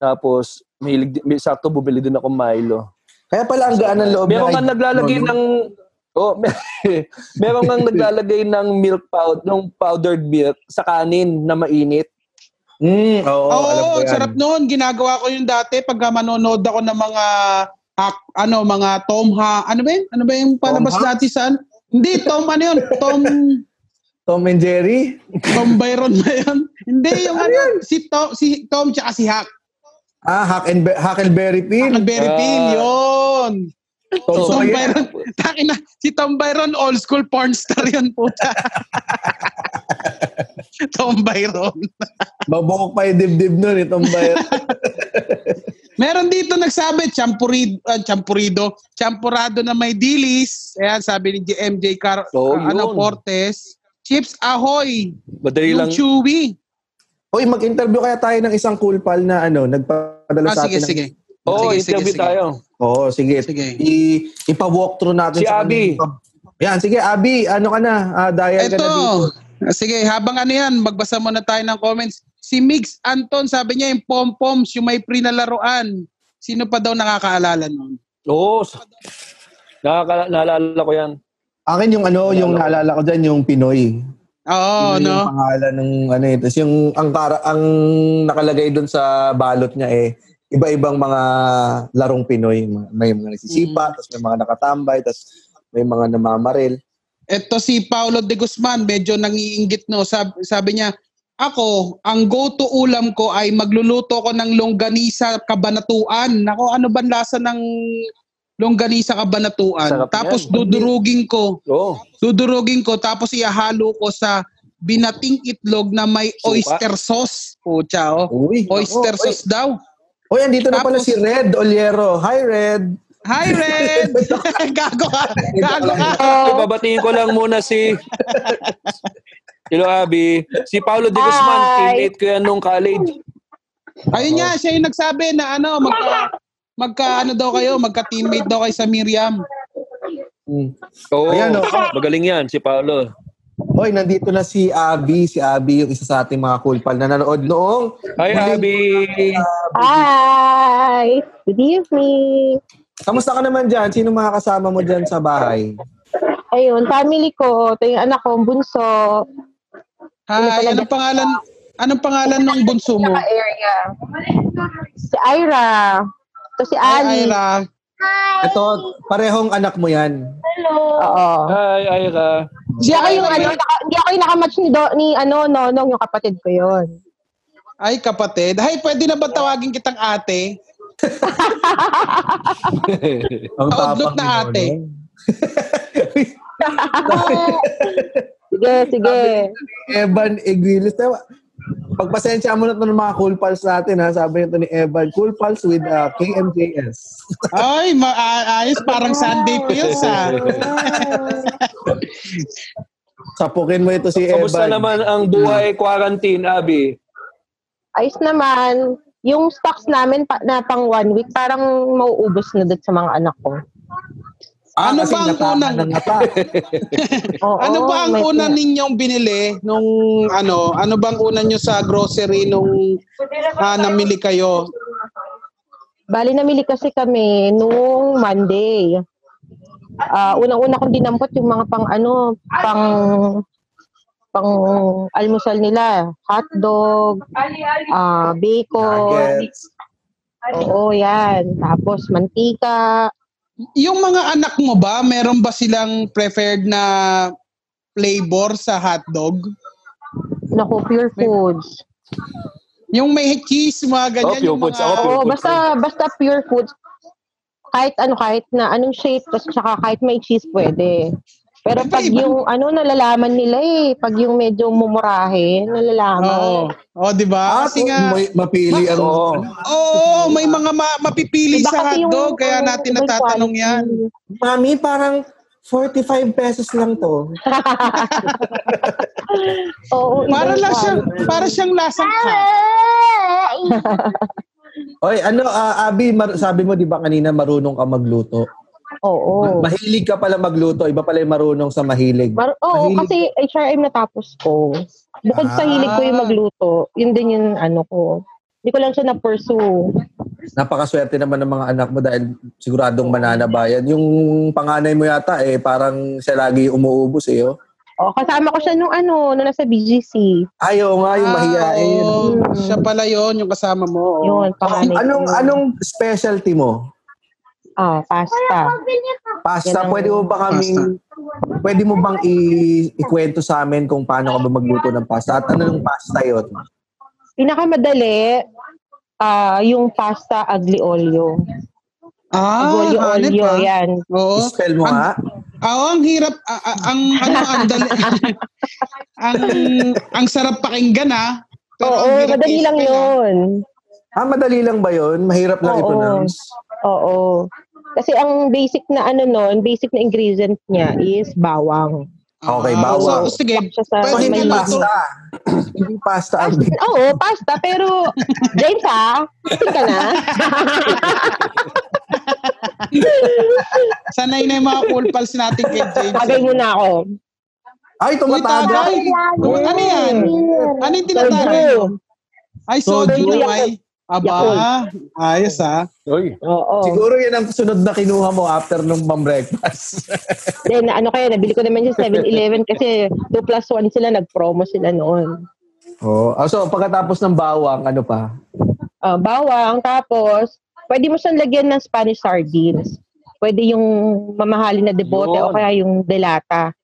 Tapos, mahilig, sakto bubili din ako Milo. Kaya pala ang gaan ng loob na... Meron nga naglalagay ng... Oh, mer- meron nang naglalagay ng milk powder, ng powdered milk sa kanin na mainit. Mm, oo, oh, alam ko 'yan. Sarap noon. Ginagawa ko 'yun dati pag manonood ako ng mga ano, mga Tom Ha. Ano ba 'yun? Ano ba yung palabas dati saan? Hindi Tom ano 'yun? Tom Tom and Jerry? Tom Byron ba 'yun? Hindi, yung ano, si Tom si Tom tsaka si Huck. Ah, hack and Huckleberry Peel. Huckleberry ah. Peel, yun. Tom, Tom Byron. Takin na, si Tom Byron, old school porn star yun po. Tom Byron. Babukok pa yung dibdib nun eh, Tom Byron. Meron dito nagsabi, champurido, uh, champurido, champurado na may dilis. Ayan, sabi ni M J Car, so, uh, ano, Portes. Chips Ahoy. Madali lang. Chewy. Hoy, mag-interview kaya tayo ng isang KoolPal na ano, nagpadala oh, sa sige, atin. Sige, ng... oh, sige. Oo, interview sige, tayo. Oo, oh, sige. sige. I- ipa-walkthrough natin. Si sa Abby. Kanina. Yan, sige, Abby, ano ka na? Uh, Dial ka na dito. Sige, habang ano yan, magbasa muna tayo ng comments. Si Migs Anton, sabi niya, yung pom-poms, yung may pre na laruan. Sino pa daw nakakaalala nun? Oo. Oh, nakaka- naalala ko yan. Akin yung ano, naalala. yung naalala ko dyan, yung Pinoy. Oo, oh, no? Yung pangalan ng ano ito. Tapos yung ang, para, ang nakalagay doon sa balot niya eh, iba-ibang mga larong Pinoy. May mga nagsisipa, mm. tapos may mga nakatambay, tapos may mga namamaril. Ito si Paolo de Guzman, medyo nangiinggit no. Sabi, sabi niya, ako, ang go-to ulam ko ay magluluto ko ng Longganisa Kabanatuan. Ako, ano ba lasa ng... Longganisa Kabanatuan. Sarap tapos yan. Dudurugin ko. Oh. Dudurugin ko tapos ihalo ko sa binating itlog na may oyster sauce. Pucha, oh. Uy, oyster ako, sauce oy. daw. Oy, andito tapos, na pala si Red Oliero. Hi, Red. Hi, Red. Gago ka. Gago ka. Ibabatiin ko lang muna si Hello, Abby. Si Paolo de Guzman. Teammate ko yan nung college. Ayun nga, siya yung nagsabi na ano, magka... Magka ano daw kayo, magka teammate daw kay sa Miriam. Mm. Oo, ayan, oh, magaling yan si Paolo. Hoy, nandito na si Abby, si Abby yung isa sa ating mga KoolPal na nanood noong. Hi, Abby. Hi. Good evening. Kamusta ka naman diyan? Sino mga kasama mo diyan sa bahay? Ayun, family ko, ito yung anak ko, bunso. Hi, ano pangalan? Anong pangalan ng bunso mo? Si Ira. Ito si Ali. Hi, Ira. Hi. Ito, parehong anak mo yan. Hello. Oo. Hi, Ira. Hindi ako yung, ano, naka, hindi ako yung nakamatch ni, do, ni ano, Nonong, yung kapatid ko yun. Ay, kapatid. Hay, pwede na ba tawagin kitang ate? Taudlot na ate. Sige, sige. Evan Igrilis. Pagpasensya mo na ito ng mga KoolPals natin, ha? Sabi nito ni Evan, KoolPals with uh, K M J S. Ay, maayos. Parang Sunday feels, ha? Sapukin mo ito si Evan. Kamusta naman ang buhay quarantine, Abby? Ayos naman. Yung stocks namin pa, na pang one week, parang mauubos na dito sa mga anak ko. Ah, ano ba ang unang oh, ano ba ang una ninyong binili nung ano, ano bang una niyo sa grocery nung ah, namili kayo? Bali namili kasi kami nung Monday. Ah, uh, unang-una kong dinampot yung mga pang ano, pang pang almusal nila, hotdog, ah, uh, bacon. Oo, yan. Tapos mantika. Yung mga anak mo ba, meron ba silang preferred na flavor sa hotdog? Naku, Pure Foods. Yung may cheese, mga ganyan. Oh, yung mga... Ako, pure oh, basta, basta Pure Foods. Kahit ano, kahit na anong shape, basta saka kahit may cheese pwede. Pero pag yung ano, nalalaman nila eh. Pag yung medyo mumurahin, nalalaman. Oo, oh. oh, di ba? Ah, kasi nga... May mapili ang... Oo, oh, may mga ma- mapipili diba sa hotdog. Yung, kaya natin natatanong quality. Yan. Mami, parang forty-five pesos lang to. Oo, para lang siyang, para siyang lasang ka. Oy, ano, uh, Abby, mar- sabi mo di ba kanina marunong ka magluto? Oo. Mahilig ka pala magluto. Iba pala yung marunong sa mahilig. Mar- Oo, mahilig. Kasi H R M natapos ko. Bukod ah. sa hilig ko yung magluto, yun din yung ano ko. Hindi ko lang siya na-pursue. Napakaswerte naman ng mga anak mo dahil siguradong mananabayan. Yung panganay mo yata, eh, parang siya lagi umuubos eh. Oh. Oh, kasama ko siya nung ano, nung nasa B G C. Ay, oo nga, yung ah, mahiyain. Oh. Mm. Siya pala yon yung kasama mo. Oh. Yun, panganay. Anong, anong specialty mo? Ah, oh, pasta. Pasta, yan pwede mo ba kaming pasta. Pwede mo bang i- ikwento sa amin kung paano ka ba magluto ng pasta at ano yung pasta 'yon? Pinakamadali uh, yung pasta Aglio Olio. Ah, Aglio Olio, ah, yan. Oo. Spell mo nga. Oo, ang hirap. A, a, ang ano, ang dali. ang, ang sarap pakinggan, ah. Pero oo, madali lang yun. Ha, ah, madali lang ba yun? Mahirap lang i-pronounce? Oo. Kasi ang basic na ano nun, basic na ingredient niya is bawang. Okay, bawang. So, sige. Pwede hindi pasta. Hindi pasta. Oo, pasta. Pero, James ha? Sige ka na. Sanay na yung mga KoolPals natin kay James. Tagay mo na ako. Ay, tumatagay. Ano yan? Ano yung tinatagay? Ay, soju na ay. Aba, ayos ha. Oy. Oo. Siguro yan ang sunod na kinuha mo after nung pang-breakfast. Then ano kaya, nabili ko naman yung seven eleven kasi two plus one sila, nag-promo sila noon. Oh, ah, so pagkatapos ng bawang, ano pa? Uh, bawang, tapos pwede mo siyang lagyan ng Spanish sardines. Pwede yung mamahalin na debote o kaya yung delata.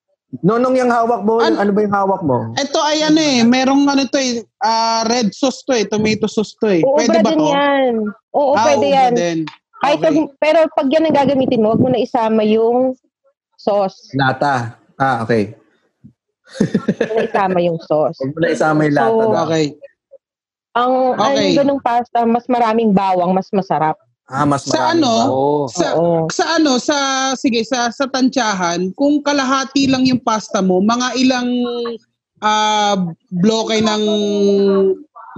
Nonong yung hawak mo, An- ano ba yung hawak mo? Ito ay ano eh, merong ano to eh, uh, red sauce to eh, tomato sauce to eh. Pwede ba to? Yan. Oo, ah, pwede yan. Kahit okay. Pag, pero pag yan ang gagamitin mo, huwag mo na isama yung sauce. Lata. Ah, okay. Huwag mo na isama yung sauce. Huwag mo na isama yung lata. So, okay. Ang okay. Ano ganung pasta, mas maraming bawang, mas masarap. Ah, mas sa ano? Oh. Sa, oh. sa ano? Sa sige, sa sa tantsahan, kung kalahati lang yung pasta mo, mga ilang uh, bloke ng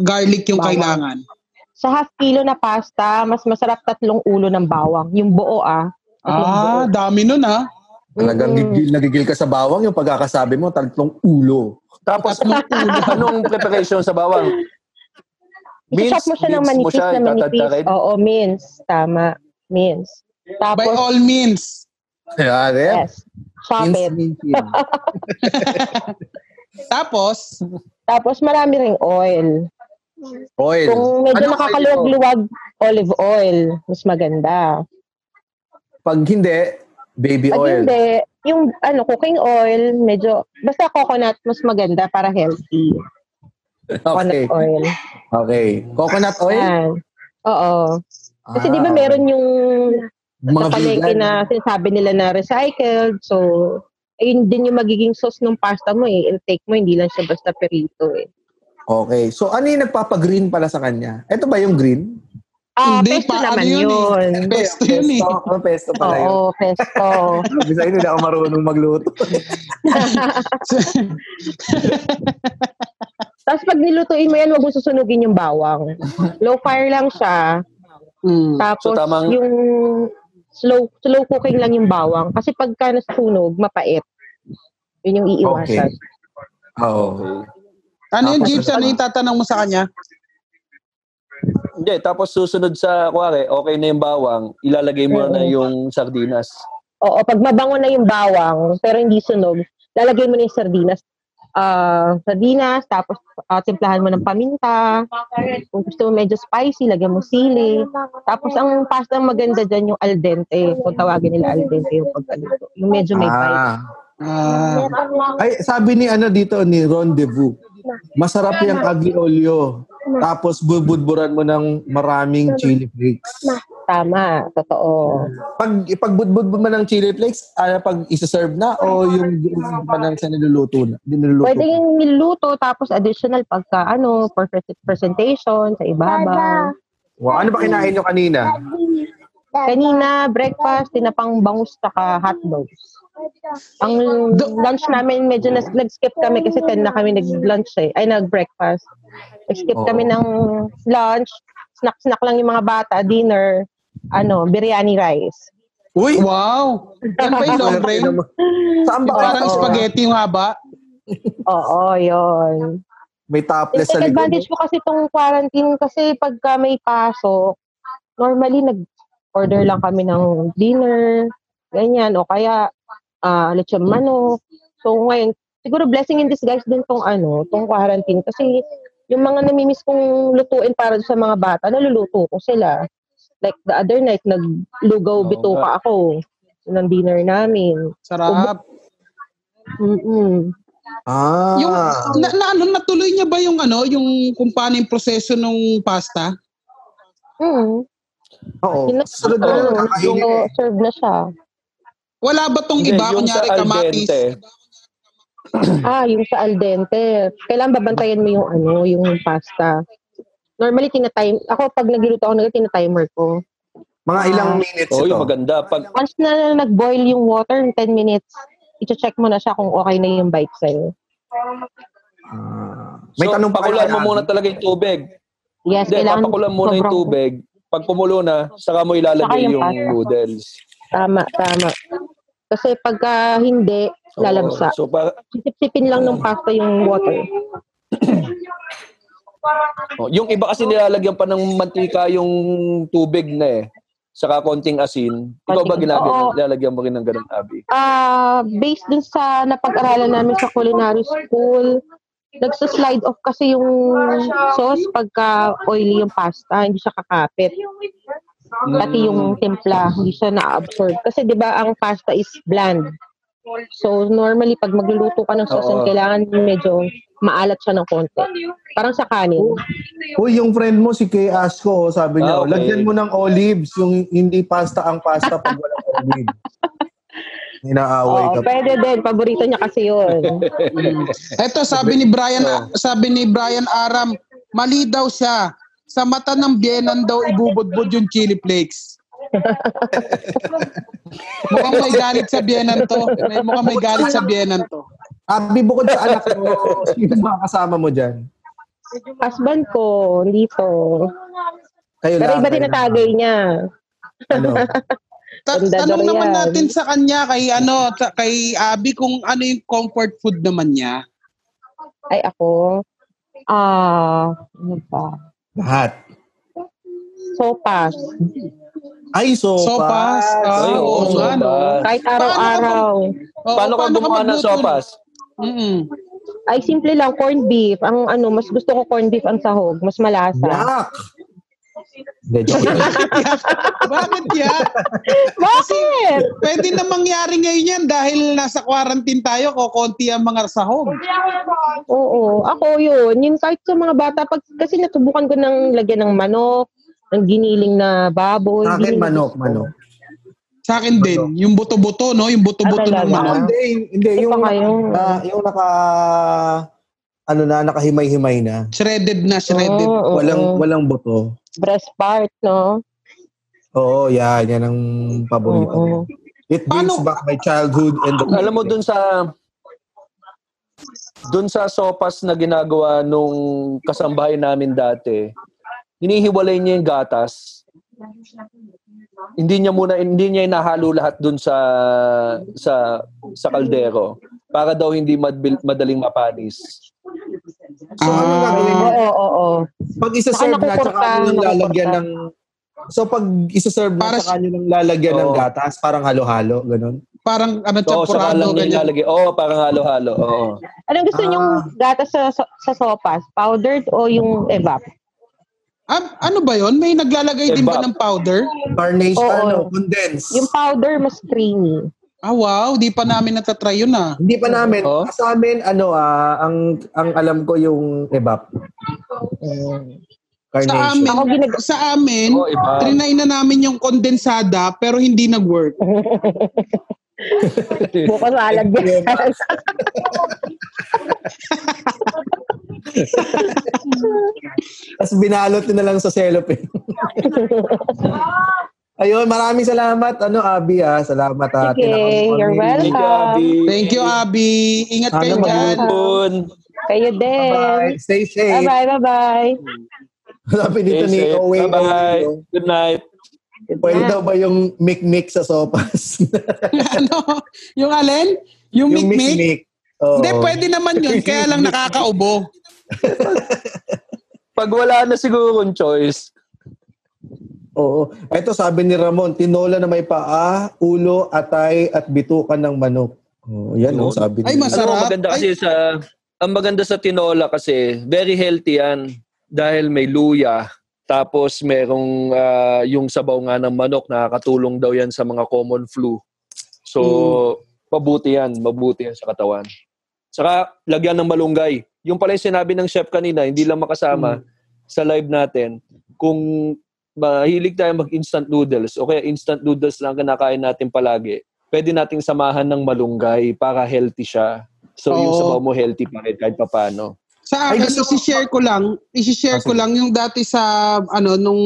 garlic yung bawang kailangan. Sa half kilo na pasta, mas masarap tatlong ulo ng bawang, yung buo ah. Ah, buo. Dami nun ah. Talagang mm-hmm. gigil, nagigil ka sa bawang yung pagkakasabi mo, tatlong ulo. Tapos anong preparation sa bawang? Mince, mo siya ng manipis siya, na manipis. Oo, mince. Tama. Mince. Tapos, by all means. Yeah, yes. Chop it. Tapos? Tapos marami ring oil. Oil. Kung medyo ano nakakaluwag-luwag, olive oil. Mas maganda. Pag hindi, baby Pag oil. Pag hindi, yung ano, cooking oil, medyo, basta coconut, mas maganda para healthy. Coconut okay. oil. Okay. Coconut oil? Ah, oo. Kasi ah, di ba meron yung mga sa palengke na sinasabi nila na recycled. So, ayun din yung magiging sauce ng pasta mo eh. Intake mo, hindi lang siya basta perito eh. Okay. So, ano yung nagpapagreen pala sa kanya? Ito ba yung green? Ah, hindi, pesto naman yun. yun. Eh. Pesto yun eh. Pesto, oh, pesto pala yun. Oo, pesto. Bisa yun, hindi ako marunong magluto. Tapos pag nilutuin mo yan, huwag mo susunugin yung bawang. Low fire lang siya. Mm, tapos so tamang... yung slow slow cooking lang yung bawang. Kasi pagka nasunog, mapait. Yun yung iiwasan. Okay. Oh. Ano yung Jeeps? Ano yung tatanong mo sa kanya? Hindi, tapos susunod sa kuwari, okay na yung bawang, ilalagay mo mm. na yung sardinas. Oo, pag mabango na yung bawang, pero hindi sunog, lalagay mo na yung sardinas. Uh, sardinas, tapos uh, timplahan mo ng paminta. Kung gusto mo medyo spicy, lagyan mo sili. Tapos ang pasta maganda dyan yung al dente, kung tawagin nila al dente yung pagkaluto. Yung medyo may bite. Ah, ah. Ay, sabi ni ano dito, ni Rendezvous, masarap yung aglio olio. Tapos bubudburan mo ng maraming chili flakes. Tama, totoo. Pag ipagbudbud mo ng chili flakes, ah, pag isa-serve na o yung panang sa niluluto na? Niluluto. Pwede yung niluto tapos additional pagka ano, perfect presentation sa ibabaw. Wow, ano ba kinain nyo kanina? Kanina, breakfast, tinapang bangus saka hotdogs. Ang lunch namin, medyo nag-skip kami kasi ten na kami nag-lunch eh. Ay, nag-breakfast. Nag-skip oh. kami ng lunch. Snack-snack lang yung mga bata. Dinner, ano, biryani rice. Uy! Wow! Yan pa yung long frame? Saan ba? Parang oh. spaghetti yung haba? Oo, yun. May topless sa likod. Advantage mo kasi itong quarantine kasi pagka may pasok, normally nag order lang kami ng dinner, ganyan, o kaya uh, lechon manok. So ngayon, siguro blessing in disguise din tong ano, tong quarantine. Kasi yung mga namimiss kong lutuin para sa mga bata, naluluto ko sila. Like the other night, naglugaw bituka ako ng dinner namin. Sarap! Mm-mm. Ah! Yung, na, na, natuloy niya ba yung ano, yung kung paano yung proseso ng pasta? Mm. Oo. Sarap na kakainin. Serve na siya. Wala ba tong iba kunyari kamatis? Ah, yung sa al dente. Kailan babantayan mo yung ano, yung pasta. Normally tinatime ako pag nagluluto ako ng tinatimer ko. Mga ilang uh, minutes oh, ito. Oo, maganda pag once na nag-boil yung water in ten minutes, i-check mo na siya kung okay na yung bite sa'yo. Uh, may so, tanong pa pakulan mo muna talaga yung tubig. Yes, then, kailangan. Papakulan muna yung tubig. Pag kumulo na, saka mo ilalagay saka yung, yung noodles. Tama, tama. Kasi pagka hindi, lalamsa. Oh, so pa, sisip-sipin lang ng pasta yung water. Oh, yung iba kasi nilalagyan pa ng mantika yung tubig na eh. Saka konting asin. Ikaw ba ginagawa? Nilalagyan mo rin ng ganun, Abby? Uh, based dun sa napag-aralan namin sa culinary school, nagsa-slide off kasi yung sauce pagka oily yung pasta, hindi siya kakapit. Pati yung timpla, hindi siya na-absorb. Kasi di ba ang pasta is bland. So normally pag magluluto ka ng sauce, kailangan medyo maalat siya ng konti. Parang sa kanin. Uy, yung friend mo si Kay Asko, sabi niya, ah, okay. Lagyan mo ng olives, yung hindi pasta ang pasta pag walang olives. Inaaway ka. Pwede din, paborito niya kasi 'yun. Ito sabi ni Brian, sabi ni Brian Aram, mali daw siya. Sa mata ng Bienan daw ibubudbud yung chili flakes. Mukhang may galit sa Bienan to. May mukhang may galit sa Bienan to. Abi, bukod sa anak mo, sino mga kasama mo diyan? Husband ko, dito. Kayo lang. Pero iba din ang tagay niya. Ano? Ta- tanong naman natin sa kanya kay ano kay Abby kung ano yung comfort food naman niya. Ay ako ah uh, ano ba? Lahat. Sopas. Ay sopas. Sopas. Ay, oh, sopas. Ano? Kahit araw-araw. Paano ka gumawa ng sopas? Mm. Ay simple lang corned beef. Ang ano mas gusto ko corned beef ang sahog, mas malasa. Yeah. Bakit yan? Bakit? Pwede na mangyari ngayon yan dahil nasa quarantine tayo, kukunti ang mga sahog. Oo, ako yun. Yung kahit sa mga bata, pag, kasi natubukan ko ng lagyan ng manok, ng giniling na baboy. Sa akin manok, manok. Sa akin din, manok. Yung buto-buto, no? Yung buto-buto ah, ng manok. Hindi, hindi. Yung, uh, yung naka... ano na, nakahimay-himay na. Shredded na, shredded. Oh, walang oh. walang buto. Breast part, no? Oo, yan. Yan ang paborito. Oh, oh. It brings back my childhood. And the alam mo, dun sa dun sa sopas na ginagawa nung kasambahay namin dati, hinihiwalay niya yung gatas. Hindi niya muna, hindi niya inahalo lahat dun sa sa sa kaldero para daw hindi madbil, madaling mapanis. So, ah, ano gagawin mo? Oo, oo, oo. Pag isa-serve na, tsaka nyo nang lalagyan ng... So, pag isa-serve na, tsaka nyo nang lalagyan ng gatas, parang halo-halo, ganun? Parang, ano, champurado, ganyan. Oo, parang halo-halo, oo. Anong gusto nyong gatas sa sa sopas? Powdered o yung evap? Ano ba yon? May naglalagay din ba ng powder? Carnation, condensed. Yung powder, mas creamy. Ah, wow, di pa namin natatry yun ah. Hindi pa namin. Oh? Sa amin, ano ah, ang ang alam ko yung evap. Um, Carnation. Sa amin, Ako ginag- sa amin oh, trinay na namin yung kondensada pero hindi nag-work. Bukas alag yan. Tapos binalot na lang sa cellophane. Ayun, maraming salamat ano Abby ah, salamat ah. Sige, you're welcome. Abby. Thank you Abby. Ingat ano kayo diyan. Kayo din. Bye-bye. Stay safe. Bye-bye, bye-bye. Lapit dito ni Owen. Bye-bye. Good night. Pwede daw ba yung mikmik sa sopas? Ano? Yung alin? Yung, yung mikmik? Hindi, pwede naman yun. Kaya lang nakakaubo. Pag wala na siguro yung choice. Oo. Ito sabi ni Ramon, tinola na may paa, ulo, atay, at bitukan ng manok. Oh, yan oh, sabi niya. Ay, masarap. Ang maganda kasi sa, ang maganda sa tinola kasi, very healthy yan. Dahil may luya, tapos merong uh, yung sabaw nga ng manok, nakakatulong daw yan sa mga common flu. So, mm. mabuti yan. Mabuti yan sa katawan. Saka, lagyan ng malunggay. Yung pala yung sinabi ng chef kanina, hindi lang makasama mm. sa live natin, kung mahilig tayo mag-instant noodles o kaya instant noodles lang kinakain natin palagi, pwede nating samahan ng malunggay para healthy siya. So, oh, yung sabaw mo healthy pa rin kahit paano. Sa akin, isi-share ko lang, isi-share ko lang yung dati sa, ano, nung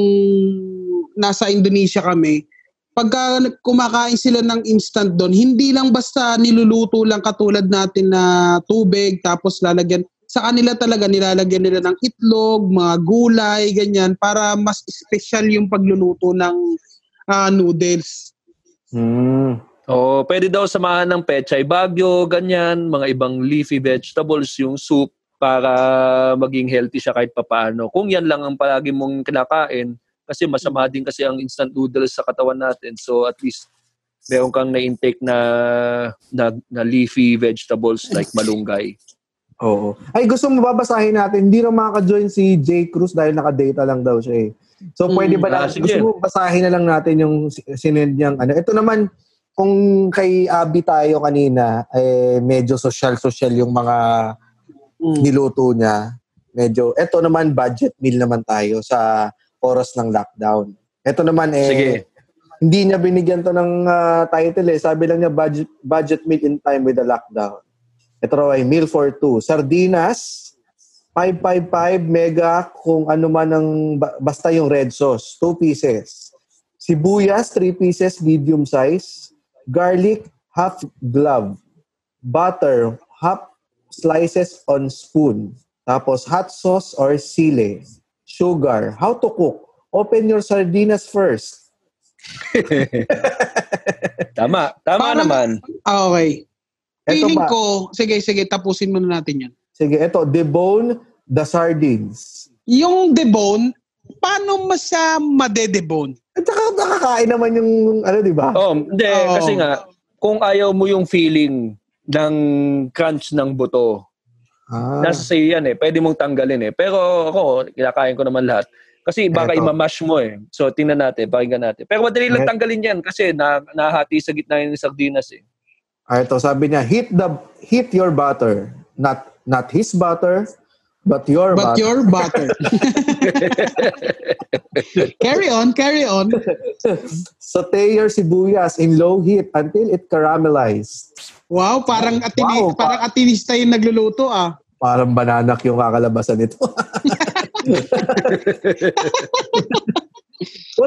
nasa Indonesia kami, pagka kumakain sila ng instant doon, hindi lang basta niluluto lang katulad natin na tubig, tapos lalagyan. Sa kanila talaga, nilalagyan nila ng itlog, mga gulay, ganyan, para mas special yung pagluluto ng uh, noodles. Hmm. Oo, pwede daw samahan ng pechay bagyo, ganyan, mga ibang leafy vegetables, yung soup, para maging healthy siya kahit papaano. Kung yan lang ang palagi mong kinakain, kasi masama din kasi ang instant noodles sa katawan natin. So at least meron kang na-intake na, na, na leafy vegetables like malunggay. Oo. Ay, gusto mo babasahin natin. Hindi na makaka-join si Jay Cruz dahil naka-data lang daw siya eh. So pwede ba hmm, na, ah, gusto mo basahin na lang natin yung sinend niyang ano. Ito naman, kung kay Abby tayo kanina, eh medyo social-social yung mga mm. niluto niya. Medyo, eto naman, budget meal naman tayo sa oras ng lockdown. Ito naman eh, sige, hindi niya binigyan to ng uh, title eh. Sabi lang niya, budget, budget meal in time with the lockdown. Ito raw ay meal for two. Sardinas, five fifty-five mega kung ano man ang, basta yung red sauce, two pieces. Sibuyas, three pieces, medium size. Garlic, half glove. Butter, half slices on spoon. Tapos hot sauce or sile. Sugar. How to cook? Open your sardinas first. Tama. Tama parang, naman. Okay. Feeling ko, sige, sige, tapusin muna natin yan. Sige, eto, debone the sardines. Yung debone, paano mas siya madedebone? At saka nakakain naman yung, ano, di ba? Oo, oh, hindi. Oh. Kasi nga, kung ayaw mo yung feeling ng crunch ng buto, ah, nasa sa'yo yan eh. Pwede mong tanggalin eh. Pero ako, kinakain ko naman lahat. Kasi baka eto, imamash mo eh. So, tingnan natin, pakinggan natin. Pero madali lang tanggalin yan kasi na, nahati sa gitna yun ng sardinas eh. Ay, ito, sabi niya, heat the heat your butter. Not not his butter, but your but butter. But your butter. Carry on, carry on. Saute your sibuyas in low heat until it caramelized. Wow, parang atini, wow, parang atinista yung nagluluto ah. Parang bananak yung kakalabasan nito.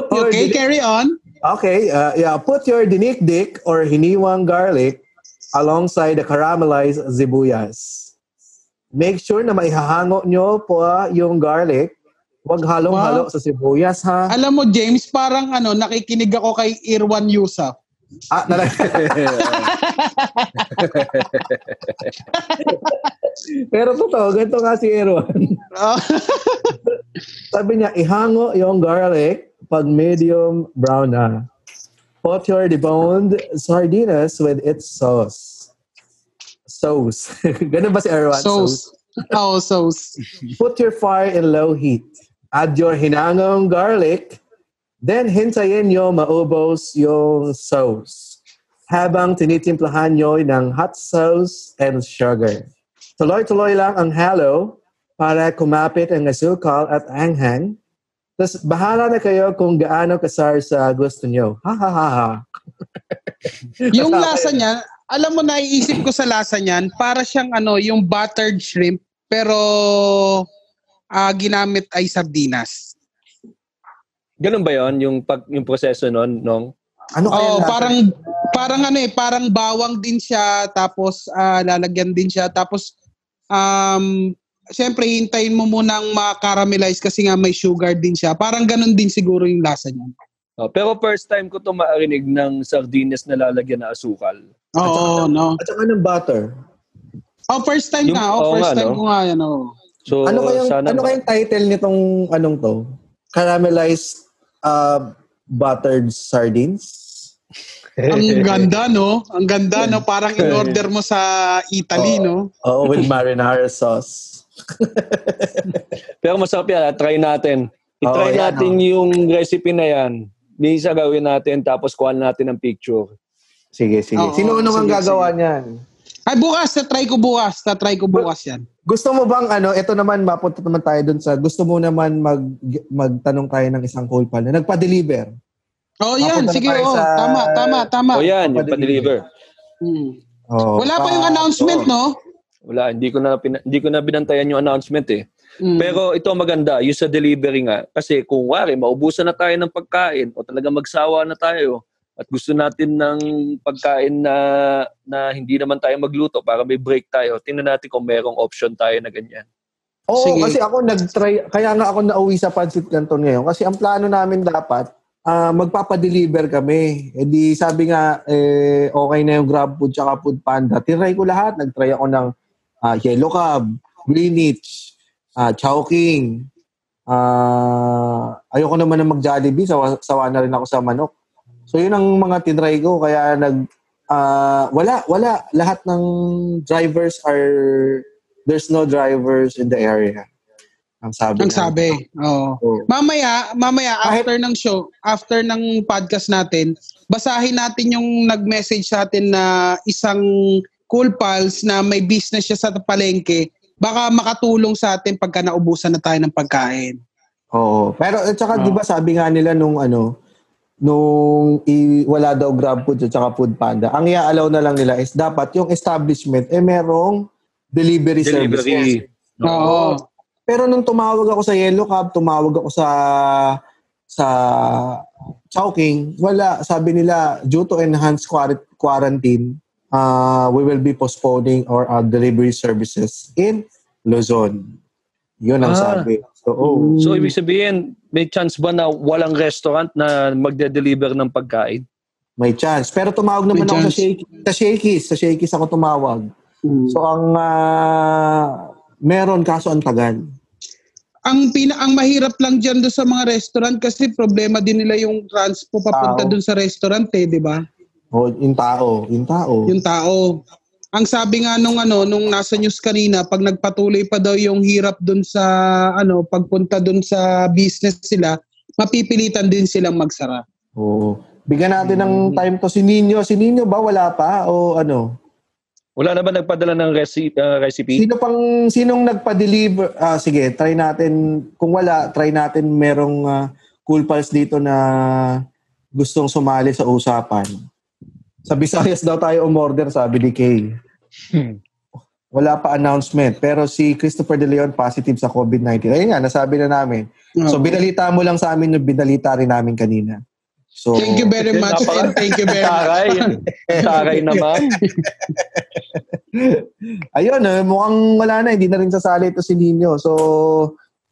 Okay, dinik- carry on. Okay, uh, yeah, put your dinikdik or hiniwang garlic alongside the caramelized sibuyas. Make sure na maihahango nyo po yung garlic. Huwag halong-halo wow. sa sibuyas ha. Alam mo James, parang ano, nakikinig ako kay Irwan Yusuf. Ah, nalang. Pero totoo, ganito nga si Erwan. Sabi niya, ihango yung garlic pag medium brown na. Pot your deboned sardinas with its sauce. Sauce. Ganun ba si Erwan? Sauce. Oh, sauce. Put your fire in low heat. Add your hinangong garlic. Then, hintayin nyo maubos yung sauce habang tinitimplahan nyo ng hot sauce and sugar. Tuloy-tuloy lang ang halo para kumapit ang asukal at anghang. Tapos, bahala na kayo kung gaano kasarsa gusto nyo. Ha ha ha ha. Yung lasa niya, alam mo, naiisip ko sa lasa niyan, para siyang ano, yung buttered shrimp, pero uh, ginamit ay sardinas. Ganun ba 'yon yung pag yung proseso noon nung ano kaya? Oh, parang parang ano eh, parang bawang din siya tapos uh, lalagyan din siya tapos um siyempre hintayin mo muna ang ma-caramelize kasi nga may sugar din siya. Parang ganun din siguro yung lasa niya. Oh, pero first time ko 'to marinig ng sardinas na lalagyan ng asukal. Oo, oh, no. At saka ng butter. Oh, first time yung, na. Oh, oh first nga, time no? ko nga 'yan, oh. So, ano kaya ano kaya yung title nitong anong 'to? Caramelized Uh, buttered sardines. Ang ganda, no? Ang ganda, no? Parang in-order mo sa Italy, oh, no? Oo, oh, with marinara sauce. Pero masarap yan. Try natin. I-try oh, yeah, natin no? yung recipe na yan. Bisa gawin natin, tapos kuha natin ang picture. Sige, sige. Oh, Sino-ano ang gagawa niyan? Ay, bukas. Na-try ko bukas. Na-try ko bukas yan. Gusto mo bang, ano, ito naman, mapunta naman tayo dun sa, gusto mo naman mag, magtanong tayo ng isang KoolPal na nagpa-deliver. Oh, yan. Mapunta sige, oh. Sa... Tama, tama, tama. Oh, yan. Nagpa-deliver. Hmm. Oh, wala pa yung announcement, oh. No? Wala. Hindi ko na, hindi ko na binantayan yung announcement, eh. Mm. Pero ito maganda, yung sa delivery nga. Kasi kung wari, maubusan na tayo ng pagkain o talaga magsawa na tayo at gusto natin ng pagkain na, na hindi naman tayo magluto para may break tayo, tingnan natin kung merong option tayo na ganyan. Oo, sige. Kasi ako nag-try, kaya nga ako nauwi sa Pansit Canton ngayon. Kasi ang plano namin dapat, uh, magpapadeliver kami. E di sabi nga, eh, okay na yung GrabFood tsaka Foodpanda. Tinry ko lahat. Nag-try ako ng uh, Yellow Cab, Greenwich, Ah, Chowking. Ah, ayoko naman ng mag-Jollibee, sawa, sawa na rin ako sa manok. So 'yun ang mga tinry ko, kaya nag ah, wala wala lahat ng drivers are there's no drivers in the area. Ang sabi. Ang sabi. Oo. Oh. Mamaya, mamaya after ng show, after ng podcast natin, basahin natin yung nag-message sa atin na isang KoolPals na may business siya sa palengke. Baka makatulong sa atin pagka naubusan na tayo ng pagkain. Oo. Pero at saka, oh. Di ba sabi nga nila nung ano, nung i- wala daw GrabFood at saka Foodpanda, ang i-allow na lang nila is dapat yung establishment eh merong delivery, delivery. service. Oo. Oh. Pero nung tumawag ako sa Yellow Cab, tumawag ako sa sa Chowking, wala. Sabi nila, due to enhanced quarantine, Uh, we will be postponing our uh, delivery services in Luzon. Yun ang ah. sabi. So, oh. so, ibig sabihin, may chance ba na walang restaurant na magde-deliver ng pagkain? May chance. Pero tumawag naman may ako chance. sa Shakey's. Sa Shakey's. Sa Shakey's ako tumawag. Hmm. So, ang uh, meron kaso ang tagal. Ang pina ang mahirap lang dyan doon sa mga restaurant kasi problema din nila yung transpo papunta doon sa restaurant eh, di ba? Oh, yung tao, yung tao. Yung tao. Ang sabi nga nung ano, nung nasa news kanina, pag nagpatuloy pa daw yung hirap dun sa ano, pagpunta dun sa business sila, mapipilitan din silang magsara. Oo. Bigyan natin ng time to si Nino. Si Nino ba wala pa o ano? Wala na ba nagpadala ng recipe? Uh, recipe? Sino pang sinong nagpa-deliver? Ah, sige, try natin. Kung wala, try natin merong uh, KoolPals dito na gustong sumali sa usapan. Sa Visayas daw tayo umorder, sabi ni Kay. Hmm. Wala pa announcement. Pero si Christopher De Leon positive sa covid nineteen. Ayun nga, nasabi na namin. Okay. So, binalita mo lang sa amin yung binalita rin namin kanina. So, thank you very much. Napaka- thank you very taray, much. Taray naman. Ayun, eh, mukhang wala na. Hindi na rin sasali ito si Nino. So,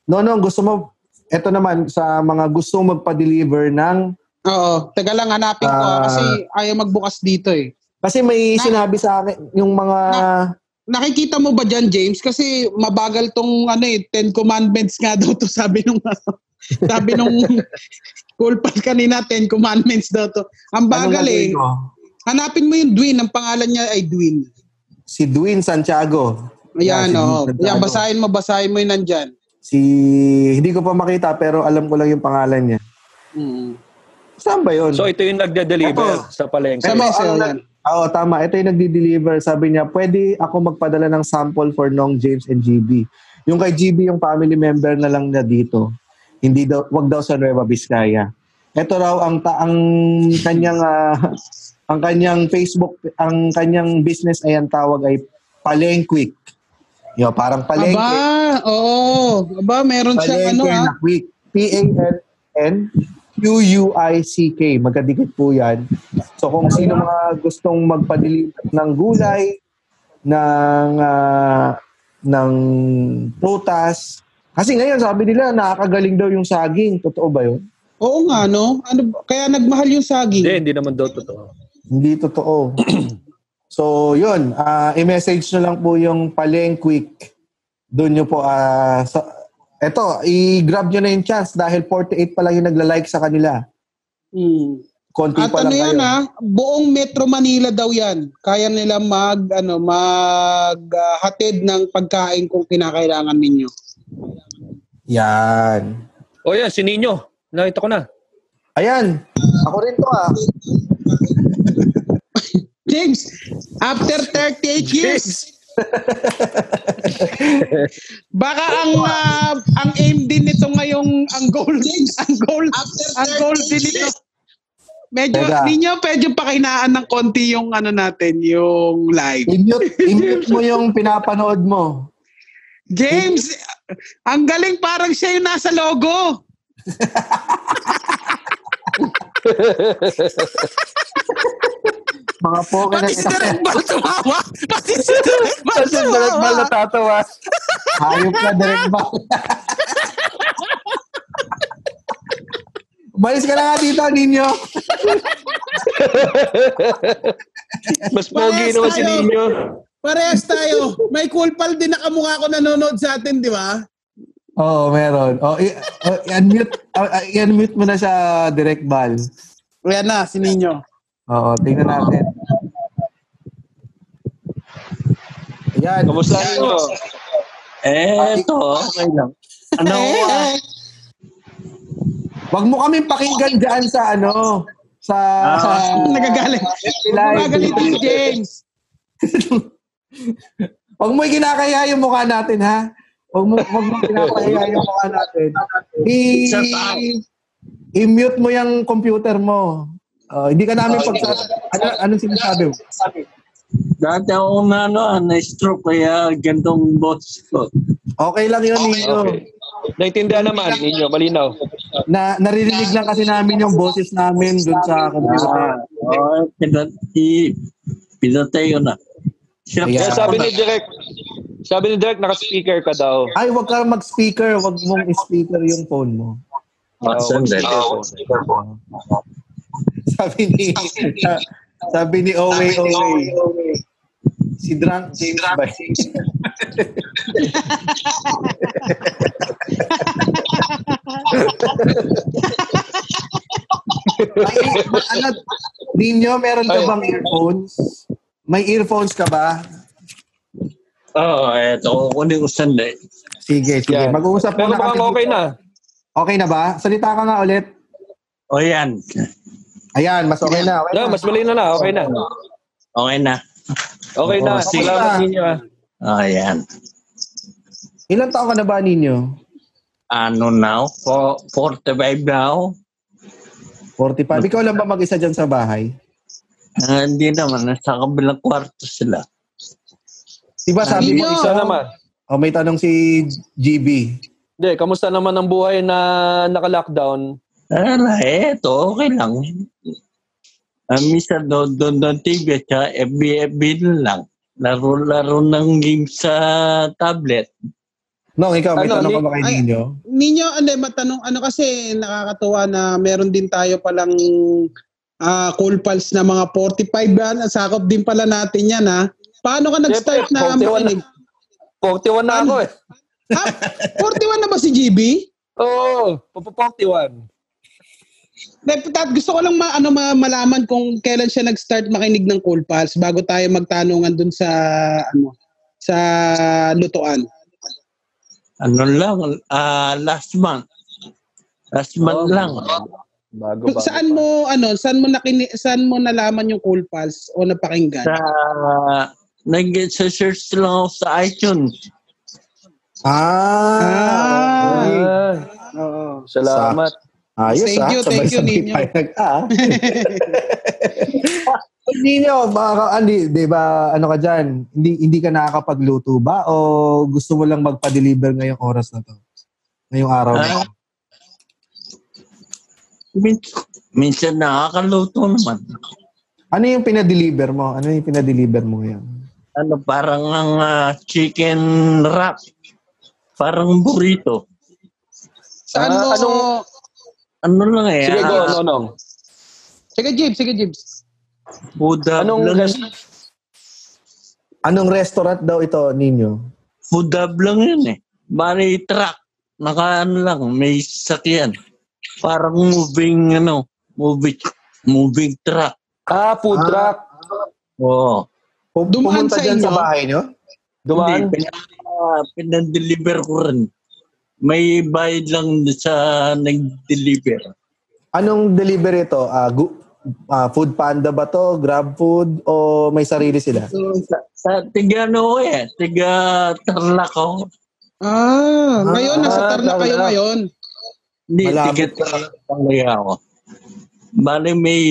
no, no, gusto mo, eto naman, sa mga gustong magpa-deliver ng Oo, taga lang hanapin ko uh, kasi ayaw magbukas dito eh. Kasi may na, sinabi sa akin yung mga... Na, nakikita mo ba dyan, James? Kasi mabagal tong ano eh, Ten Commandments nga daw to sabi nung... sabi nung KoolPal kanina, Ten Commandments daw to. Ang bagal eh. Mo? Hanapin mo yung Dwin, ang pangalan niya ay Dwin. Si Dwin Santiago. Ayan, yeah, oo. Si Ayan, basahin mo, basahin mo yung nandyan. Si... Hindi ko pa makita pero alam ko lang yung pangalan niya. Hmm. Saan ba yun? So, ito yung nagde-deliver sa palengke. Sa Mesa. Oo, tama. Ito yung nagde-deliver. Sabi niya, pwede ako magpadala ng sample for Nong, James, and G B. Yung kay G B, yung family member na lang na dito. Hindi daw, wag daw sa Nueva Vizcaya. Ito raw, ang, ta- ang kanyang, uh, ang kanyang Facebook, ang kanyang business ay ang tawag ay Palengke Quick. Yo, parang palengke. Aba, oo. Aba, meron siya ano ah. Palengke na Quick. P A L N Q U I C K. Magkadikit po yan. So kung sino mga gustong magpadeliver ng gulay, ng, uh, ng prutas. Kasi ngayon sabi nila nakakagaling daw yung saging. Totoo ba yun? Oo nga, no? Ano, kaya nagmahal yung saging. Hindi, hindi naman daw totoo. Hindi totoo. So yun, uh, i-message nyo lang po yung Palengke Quick. Doon nyo po uh, sa... Eto, i-grab nyo na yung chance dahil forty-eight pa lang yung nagla-like sa kanila. Mm. Konti At pa ano lang yan kayo. Ha, buong Metro Manila daw yan. Kaya nila mag, ano, mag uh, hatid ng pagkain kung kinakailangan ninyo. Yan. O oh, yan, si Nino. Nakita ko na. Ayan. Ako rin to ah. James, After thirty-eight years. Baka ang uh, ang aim din nito ngayong ang goal ang goal ang goal din nito. Medyo niyo medyo pakinaan ng konti yung ano natin, yung live. I-mute, i-mute mo yung pinapanood mo. James, ang galing, parang siya yung nasa logo. Mga poke na ito. Pati si Direk Bal tumawa. Pati si Direk Bal tumawa. Pati si Direk Bal natatawa. Hayop na Direk Bal. Umalis ka na nga dito, Ninyo. Mas pogi naman si Ninyo. Parehas tayo. May KoolPal din na kamukha ko nanonood sa atin, di ba? Oo, oh, meron. Oh, i- oh, i-unmute, uh, i-unmute mo na sa Direk Bal. Ayan na, si Ninyo. Oo, tingnan natin. Ayan. Kamusta nyo? Eto. Okay lang. Ano? Eh. Wag mo kaming pakinggan dyan sa ano. Sa... Ah, sa nagagaling. Nagagaling din, James. Wag mo ikinakaya yung mukha natin, ha? Wag mo, wag mo ikinakaya yung mukha natin. I- I-mute mo yung computer mo. Uh, hindi ka namin okay. Pagsasabi. Ano, anong sinasabi mo? Dati ako na, no, na-stroke, kaya gantong boss ko. Okay lang yun, okay, Ninyo. Okay. Naintindihan naman, Ninyo. Malinaw. Na, naririnig lang kasi namin yung boses namin dun sa computer. Oo, pinatay. Pinatay yun na. Kaya sabi ni Direk, sabi ni Direk, naka-speaker ka daw. Ay, wag ka mag-speaker. Wag mong speaker yung phone mo. Uh, oh, speaker phone. Sabi ni sa, sabi ni Owe Owe si drunk James by ano, Ninyo, meron ka bang earphones? May earphones ka ba? Oo, oh, eto. Kunin ko sandali. Sige, sige. Yeah. Mag-uusap muna kami. Pero okay na. Okay na ba? Salita ka nga ulit. O yan. Ayan, mas okay na. Okay no, na. Mas malinaw na, okay na. Okay na. Okay na. Okay na. Salamat ninyo. Oh, ayan. Ilang taon ka na ba, Ninyo? Ano now? For, forty-five now. forty-five? Ikaw lang ba mag-isa dyan sa bahay? Uh, hindi naman. Nasa kabilang kwarto sila. Diba sabi Ninyo? Mo isa naman? Oh, may tanong si G B. Hindi, kamusta naman ang buhay na naka-lockdown? Ala, eto, okay lang. Ang misa doon doon T V at F B F B lang. Laro-laro ng game sa tablet. No, ikaw, may ano, tanong ni- ka ba kay Ninyo? Ay, Ninyo, ano, matanong, ano kasi nakakatuwa na meron din tayo palang uh, KoolPals na mga forty-five yan. Sakop din pala natin yan, ha? Paano ka nag-start na makinig? forty-one na ako, eh. Ha? forty-one na ba si G B? Oo, forty-one. Dapat gusto ko lang ma, ano, ma, malaman kung kailan siya nag-start makinig ng KoolPals bago tayo magtanungan dun sa ano sa lutuan. Ano lang uh, last month. Last month oh, lang. Bago, bago, saan mo ano saan mo nakini, saan mo nalaman yung KoolPals o napakinggan? Sa nag-search lang ako sa iTunes. Ah. ah okay. Oo. Salamat. Sa- Ayos, thank you, ah. Thank you, Ninyo. Ah. Ninyo, baka, hindi, di ba, ano ka dyan? Hindi, hindi ka nakakapagluto ba? O gusto mo lang magpa-deliver ngayong oras na to? Ngayong araw na to? Minsan, minsan nakakaluto naman. Ano yung pinadeliver mo? Ano yung pinadeliver mo ngayon? Ano, parang uh, chicken wrap. Parang burrito. Saan mo? Ano, ano lang eh. Sige, go, ah. Nonong. Sige, Jibs. Sige, Jibs. Anong, rest- anong restaurant daw ito, Ninyo? Food hub lang yun eh. Bari truck. Naka ano lang, may sakyan. Parang moving, ano, moving, moving truck. Ah, food ah. truck. Oo. Oh. Dumaan sa inyo? Sa bahay nyo? Dumaan? Hindi, pinadeliver ko rin. May bayad lang sa nag-deliver. Anong delivery ito? Uh, gu- uh, Foodpanda ba to? GrabFood? O may sarili sila? So, sa, sa tiga ano ko eh. Tiga Tarlac ko. Ah, ngayon ah, nasa Tarlac kayo ngayon. Hindi, tiga Tarlac ako. Bale may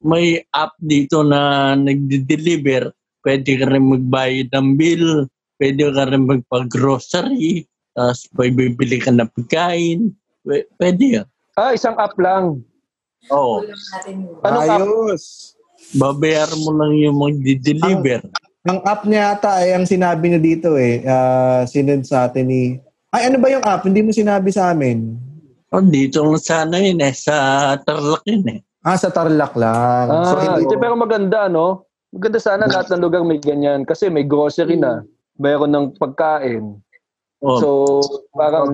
may app dito na nagde-deliver. Pwede ka rin magbayad ng bill. Pwede ka rin magpag-grocery. Tapos bibili ka na pagkain. Pwede yan. Ah, isang app lang. Oo. Anong ayos. App? Babayaran mo lang yung mag-deliver. Ang, ang app niya ata ay ang sinabi niyo dito eh. Uh, sinend sa atin ni... Ay, ano ba yung app? Hindi mo sinabi sa amin. Oh, dito lang sana yun eh. Sa Tarlac yun eh. Ah, sa Tarlac lang. Ah, so, ito, pero maganda, no? Maganda sana lahat ng lugar may ganyan. Kasi may grocery na. Mayroon ng pagkain. Oh. So, parang...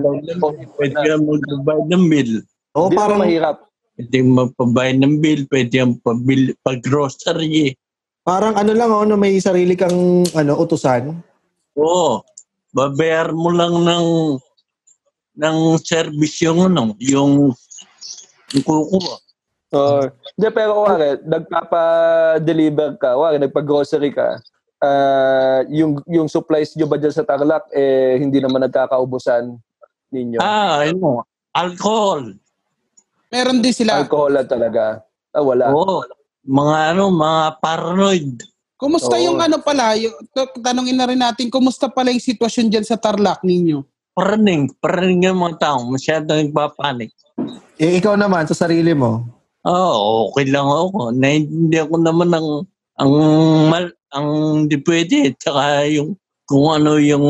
Pwede ka mag-buy ng bill. Oh, hindi parang mahirap. Pwede magpabayad ng bill, pwede ang pag-grocery. Parang ano lang, oh, na may sarili kang ano, utusan? Oo. Babayar mo lang ng ng service yung ano, yung, yung kukuha. Oo. Uh, pero wari, nagpapa-deliver ka, wari, nagpa-grocery ka, uh, yung, yung supplies nyo ba dyan sa Tarlac, eh, hindi naman nagkakaubusan ninyo. Ah, ano? Alcohol. Meron din sila. Alcohol talaga. Ah, wala. Oo. Mga ano, mga paranoid. Kumusta Oo. yung ano pala? Yung, tanongin na rin natin, kumusta pala yung sitwasyon dyan sa Tarlac ninyo? Paraning. Paraning yung mga tao. Masyadong nagpapanik. Eh, ikaw naman, sa sarili mo? Oo, okay lang ako. Hindi ako naman ang ang mal, ang di pwede. Tsaka yung kung ano yung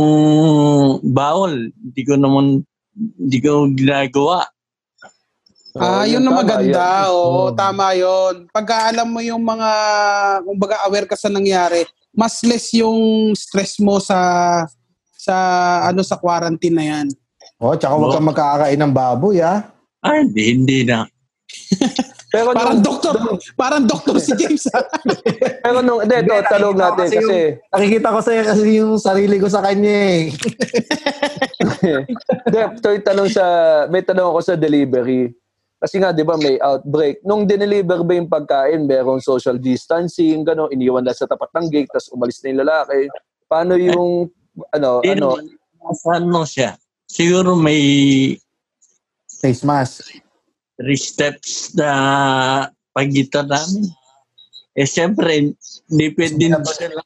bawal. Hindi ko naman, hindi ko ginagawa. So, ah, yun na maganda. Yun. Oo, tama yun. Pagka alam mo yung mga, kung baga aware ka sa nangyari, mas less yung stress mo sa, sa ano, sa quarantine na yan. Oh, tsaka huwag no. kang magkakain ng baboy, ha? Ah, hindi, hindi na. Pero parang nung, doktor, nung, parang doktor si James. Pero nung, hindi, ito, talog natin kasi, kasi yung, nakikita ko sa'yo kasi yung sarili ko sa kanya, eh. Dep, toy tanong sa, may tanong ako sa delivery. Kasi nga, di ba, may outbreak. Nung dineliver ba yung pagkain, merong social distancing, gano'n, iniwan na sa tapat ng gate, tapos umalis na yung lalaki. Paano yung, ano, In, ano? Ano siya? Siguro may face mask. Three steps na pagitan namin. Eh, siyempre, hindi pwede na ba sila?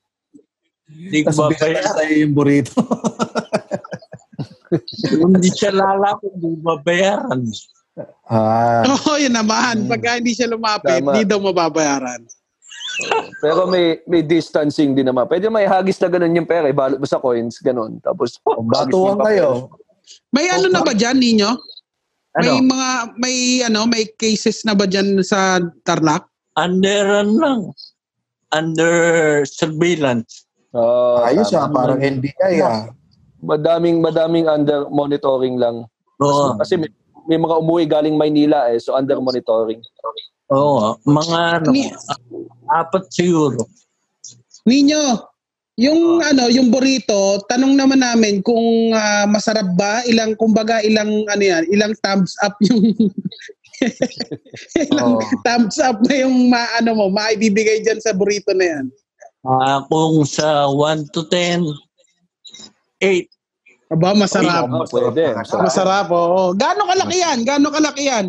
Hindi ba bayaran tayo yung burrito? Hindi siya lalapin, hindi babayaran. Ah. Oo, oh, yun naman. Pagka hindi siya lumapit, hindi daw mababayaran. Pero may may distancing din naman. Pwede may hagis na ganun yung pera. Ibalot mo sa coins, ganun. Tapos, oh, batuhan tayo. May oh, ano na ba dyan, ninyo? Ano? May mga, may ano, may cases na ba dyan sa Tarlac? Under, ano lang. Under surveillance. Uh, Ayos ah, parang N B I ah. Madaming, madaming under monitoring lang. Oo. Kasi may may mga umuwi galing Maynila eh, so under monitoring. Oo, mga ano, Ni- apat siguro. Ninyo, yung ano, yung burrito, tanong naman namin kung uh, masarap ba, ilang, kumbaga ilang ano yan, ilang thumbs up yung ilang oh. thumbs up na yung ma, ano mo, maibibigay diyan sa burrito na yan. Ah, uh, kung sa one to ten, eight. Aba, masarap. Ay, pwede. Masarap, masarap oo. Gano'ng kalaki yan? Gano'ng kalaki yan?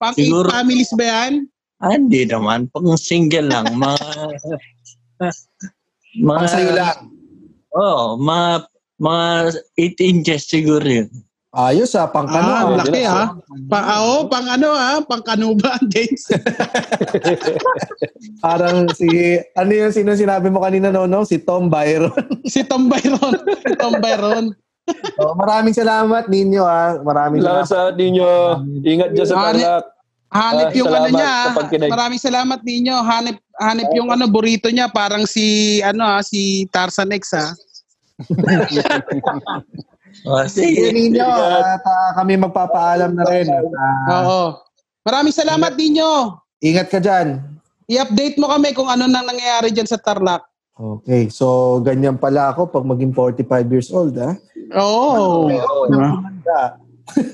Pang siguro, eight families ba yan? Ah, hindi naman. Pang single lang. Mga, mga, pang sayo lang. Oo. Oh, mga, mga eight inches siguro yun. Ayos ah. Pang kano. Ah, laki ah. Pa, oh, pang ano ah. Pang kano ba, James? Parang si, ano yung sino sinabi mo kanina, no? no? Si Tom Byron. si Tom Byron. Si Tom Byron. So, maraming salamat ninyo ah. Maraming salamat, salamat ninyo. Ingat diyan sa Tarlac. Hanep yung ano niya. Maraming salamat ninyo. Hanep hanep yung ano burrito niya, parang si ano ah, si Tarzan X ah. Oh, sige ninyo at uh, kami magpapaalam na rin. Uh, Oo. Maraming salamat ingat, ninyo. Ingat ka diyan. I-update mo kami kung ano nang nangyayari diyan sa Tarlac. Okay, so ganyan pala ako pag maging forty-five years old, ha? Oo. Oh, oh, no.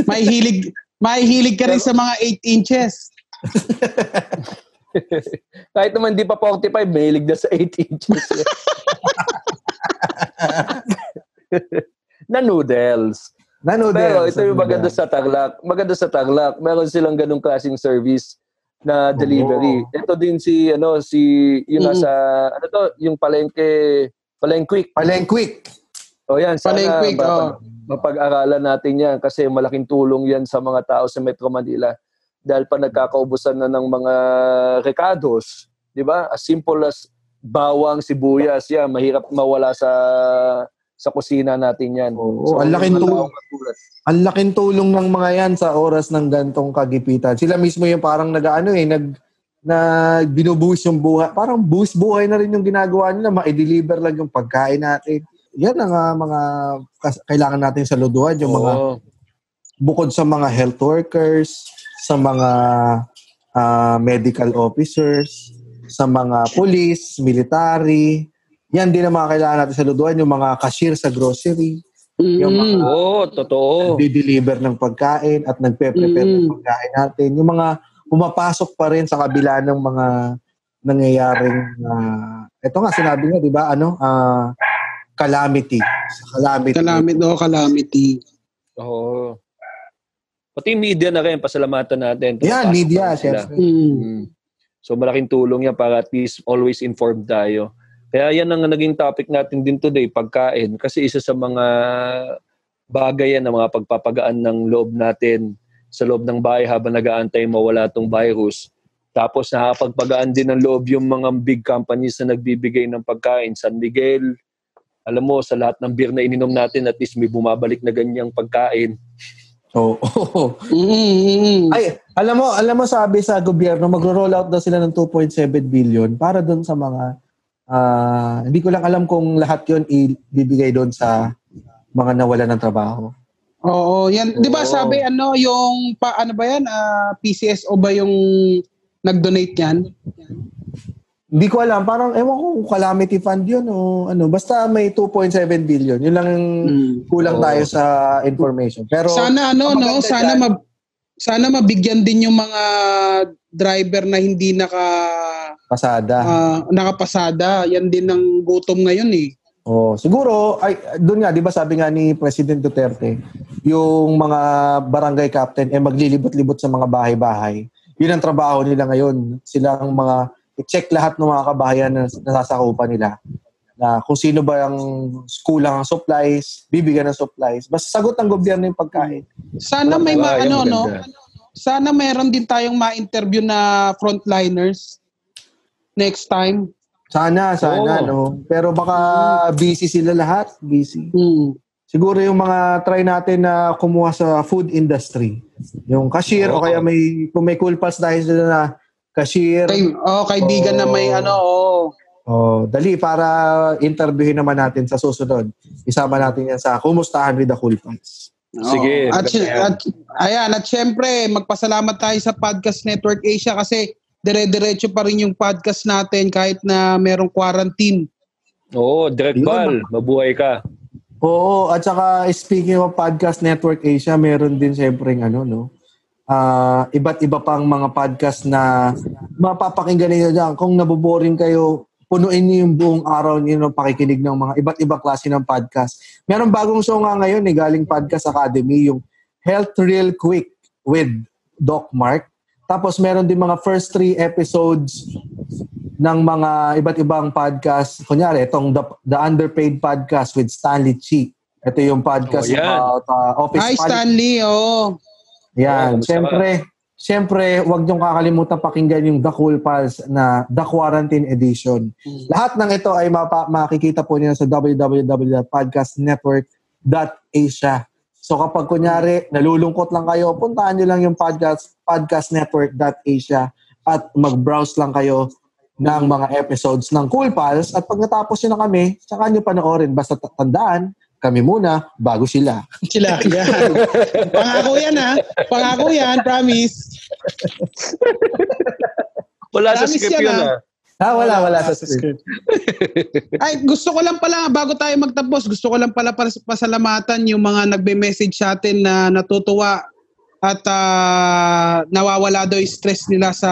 May hilig, may hilig ka rin sa mga eight inches. Kahit naman di pa forty-five, mahilig na sa eight inches. Na noodles. Na noodles. Pero ito yung maganda sa Tarlac. Maganda sa Tarlac. Meron silang ganung klaseng service na delivery. Oh. Ito din si, ano, si, yung nasa, mm. ano to, yung Palengke, Palengke Quick. Palengke Quick. O yan, sana Quick, mapag- oh. mapag-aralan natin yan kasi malaking tulong yan sa mga tao sa Metro Manila. Dahil pa nagkakaubusan na ng mga rekados, di ba? As simple as bawang, sibuyas, yan, mahirap mawala sa sa kusina natin yan. Oo, so, ang laking tulong. Ang laking tulong ng mga yan sa oras ng gantong kagipitan. Sila mismo yung parang nag-ano eh, nag na binubuhos yung buhay. Parang buhos buhay na rin yung ginagawa nila, ma-deliver lang yung pagkain natin. Yan ang uh, mga kas- kailangan natin saluduhan, yung mga oh. bukod sa mga health workers, sa mga uh, medical officers, sa mga police, military. Yan din ang mga kailangan natin saluduan, yung mga cashier sa grocery, mm. yung mga oh, totoo. Nagdi-deliver ng pagkain at nagpe-prepare mm. ng pagkain natin, yung mga pumapasok pa rin sa kabila ng mga nangyayaring uh, ito nga sinabi nga, di ba, ano, uh, calamity. Calamity. Calamity, oh, calamity. Oo. Pati media na rin, pasalamatan natin. Yan, yeah, media, siyempre. Mm. So malaking tulong yan para at least always informed tayo. Kaya yan ang naging topic natin din today, pagkain. Kasi isa sa mga bagay yan, ang mga pagpapagaan ng loob natin sa loob ng bahay habang nag-aantay mawala itong virus. Tapos nakapagpagaan din ng loob yung mga big companies na nagbibigay ng pagkain. San Miguel, alam mo, sa lahat ng beer na ininom natin, at least may bumabalik na ganyang pagkain. Oo. Oh, oh. Mm-hmm. Ay, alam mo, alam mo sabi sa gobyerno, magro-roll out daw sila ng two point seven billion para dun sa mga Uh, hindi ko lang alam kung lahat yun ibibigay doon sa mga nawalan ng trabaho. Oo, yan. Di ba sabi ano yung, pa, ano ba yan? Uh, P C S O ba yung nag-donate yan? Hindi ko alam. Parang, ewan ko, calamity fund yun o ano. Basta may two point seven billion. Yun lang hmm. kulang Oo. tayo sa information. Pero sana ano, no? Sana, dyan, mab- sana mabigyan din yung mga driver na hindi naka... Pasada. Uh, nakapasada. Yan din ang gutom ngayon eh. Oh, siguro, ay, doon nga, di ba sabi nga ni President Duterte, yung mga barangay captain, eh, maglilibot-libot sa mga bahay-bahay. Yun ang trabaho nila ngayon. Sila ang mga, i-check lahat ng mga kabahayan na nasasakupan nila. Na kung sino ba ang school ang supplies, bibigyan ng supplies. Basta sagot ng gobyerno yung pagkain. Sana may ma- ano, no? Sana mayroon din tayong ma-interview na frontliners. Next time. Sana, sana, oh. no? Pero baka busy sila lahat. Busy. Mm. Siguro yung mga try natin na kumuha sa food industry. Yung cashier, oh. o kaya may, kung may KoolPals dahil sila na cashier. Kay, oh, kaibigan oh, na may ano, oh. Oh, dali, para interviewin naman natin sa susunod. Isama natin yan sa Kumustahan with the KoolPals. Oh. Sige. At, at, ayan, at syempre, magpasalamat tayo sa Podcast Network Asia kasi dire-diretso pa rin yung podcast natin kahit na merong quarantine. Oo, direct call. Mabuhay ka. Oo, at saka speaking of Podcast Network Asia, meron din siyempre ng ano, no? Uh, iba't iba pang mga podcast na mapapakinggan niyo dyan. Kung naboboring kayo, punuin niyo yung buong araw niyo ng pakikinig ng mga iba't iba klase ng podcast. Meron bagong show nga ngayon, eh, galing Podcast Academy, yung Health Real Quick with Doc Mark. Tapos meron din mga first three episodes ng mga iba't ibang podcast. Kunyari, itong The, The Underpaid Podcast with Stanley Chi. Ito yung podcast oh, about uh, office politics. Hi, Pal- Stanley, oh. Yan. Oh, siyempre, siyempre, huwag niyong kakalimutan pakinggan yung The KoolPals na The Quarantine Edition. Hmm. Lahat ng ito ay mapa- makikita po niyo sa w w w dot podcast network dot asia. So kapag kunyari, nalulungkot lang kayo, puntaan nyo lang yung podcast, podcast network dot asia at mag-browse lang kayo ng mga episodes ng KoolPals at pag natapos nyo na kami, saka nyo panoorin. Basta tandaan, kami muna bago sila. Sila, yan. Pangako yan ha. Pangako yan, promise. Wala promise sa script yun ha. Ah, wala, wala, wala sa script. Ay, gusto ko lang pala, bago tayo magtapos, gusto ko lang pala pasalamatan yung mga nagme-message sa atin na natutuwa at uh, nawawala daw yung stress nila sa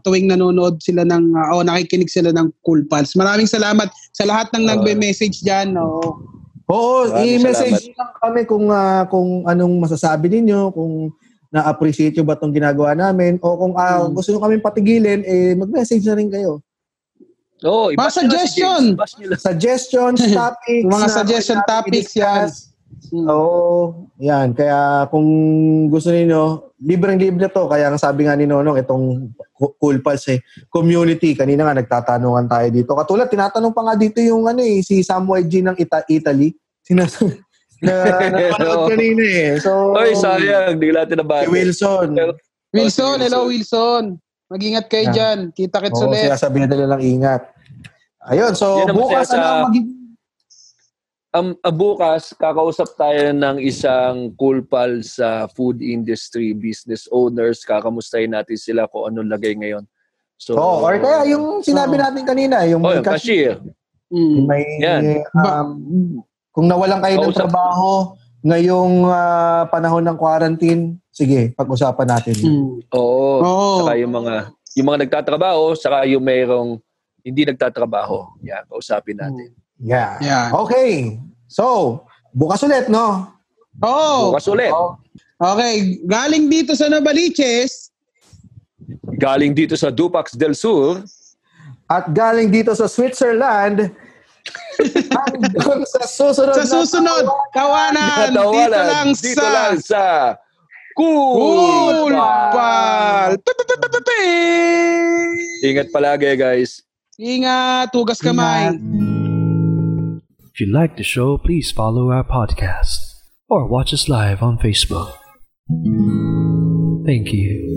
tuwing nanonood sila ng uh, o oh, nakikinig sila ng KoolPals. Maraming salamat sa lahat ng uh, nagbe-message diyan. Oo. Oo, i-message lang kami kung uh, kung anong masasabi ninyo, kung na-appreciate nyo ba itong ginagawa namin, o kung uh, hmm. gusto nyo kami patigilin, eh mag-message na rin kayo. Oo, oh, ibas nyo suggestion. Si ibas nyo suggestions, topics. Mga suggestion topics yan. Hmm. Oo, yan. Kaya kung gusto niyo, libreng-libre to. Kaya ang sabi nga ni Nonong, itong KoolPals eh, community. Kanina nga nagtatanungan tayo dito. Katulad, tinatanong pa nga dito yung ano eh, si Samuel G ng Ita- Italy. Sinasabi. Napanood kanina eh. So, oy, sayang. Hindi natin nabati. Si Wilson. Wilson, hello Wilson. Mag-ingat kayo yeah. dyan. Kita-kits oh, ulit. Oo, sinasabi nila lang ingat. Ayun, so bukas na lang magiging Um, bukas, kakausap tayo ng isang KoolPals sa uh, food industry, business owners. Kakamustahin natin sila kung anong lagay ngayon. So, oh, or kaya yung sinabi uh, natin kanina, yung oh, may cashier. Mm, may, um, kung nawalan kayo ng trabaho ngayong uh, panahon ng quarantine, sige, pag-usapan natin. Mm. Oo. Oh. Saka yung mga, yung mga nagtatrabaho, saka yung mayroong hindi nagtatrabaho. Yan, kausapin natin. Mm. Yeah. yeah. Okay. So, bukas ulit, no? Oh. Bukas ulit. Oh. Okay. Galing dito sa Navaliches. Galing dito sa Dupax del Sur. At galing dito sa Switzerland. Hanggang sa susunod. Sa susunod. Na kawanan. Kawanan. Dito lang dito sa... lang sa... KoolPal. Ingat palagi, guys. Ingat. Hugas kamay. If you like the show, please follow our podcast or watch us live on Facebook. Thank you.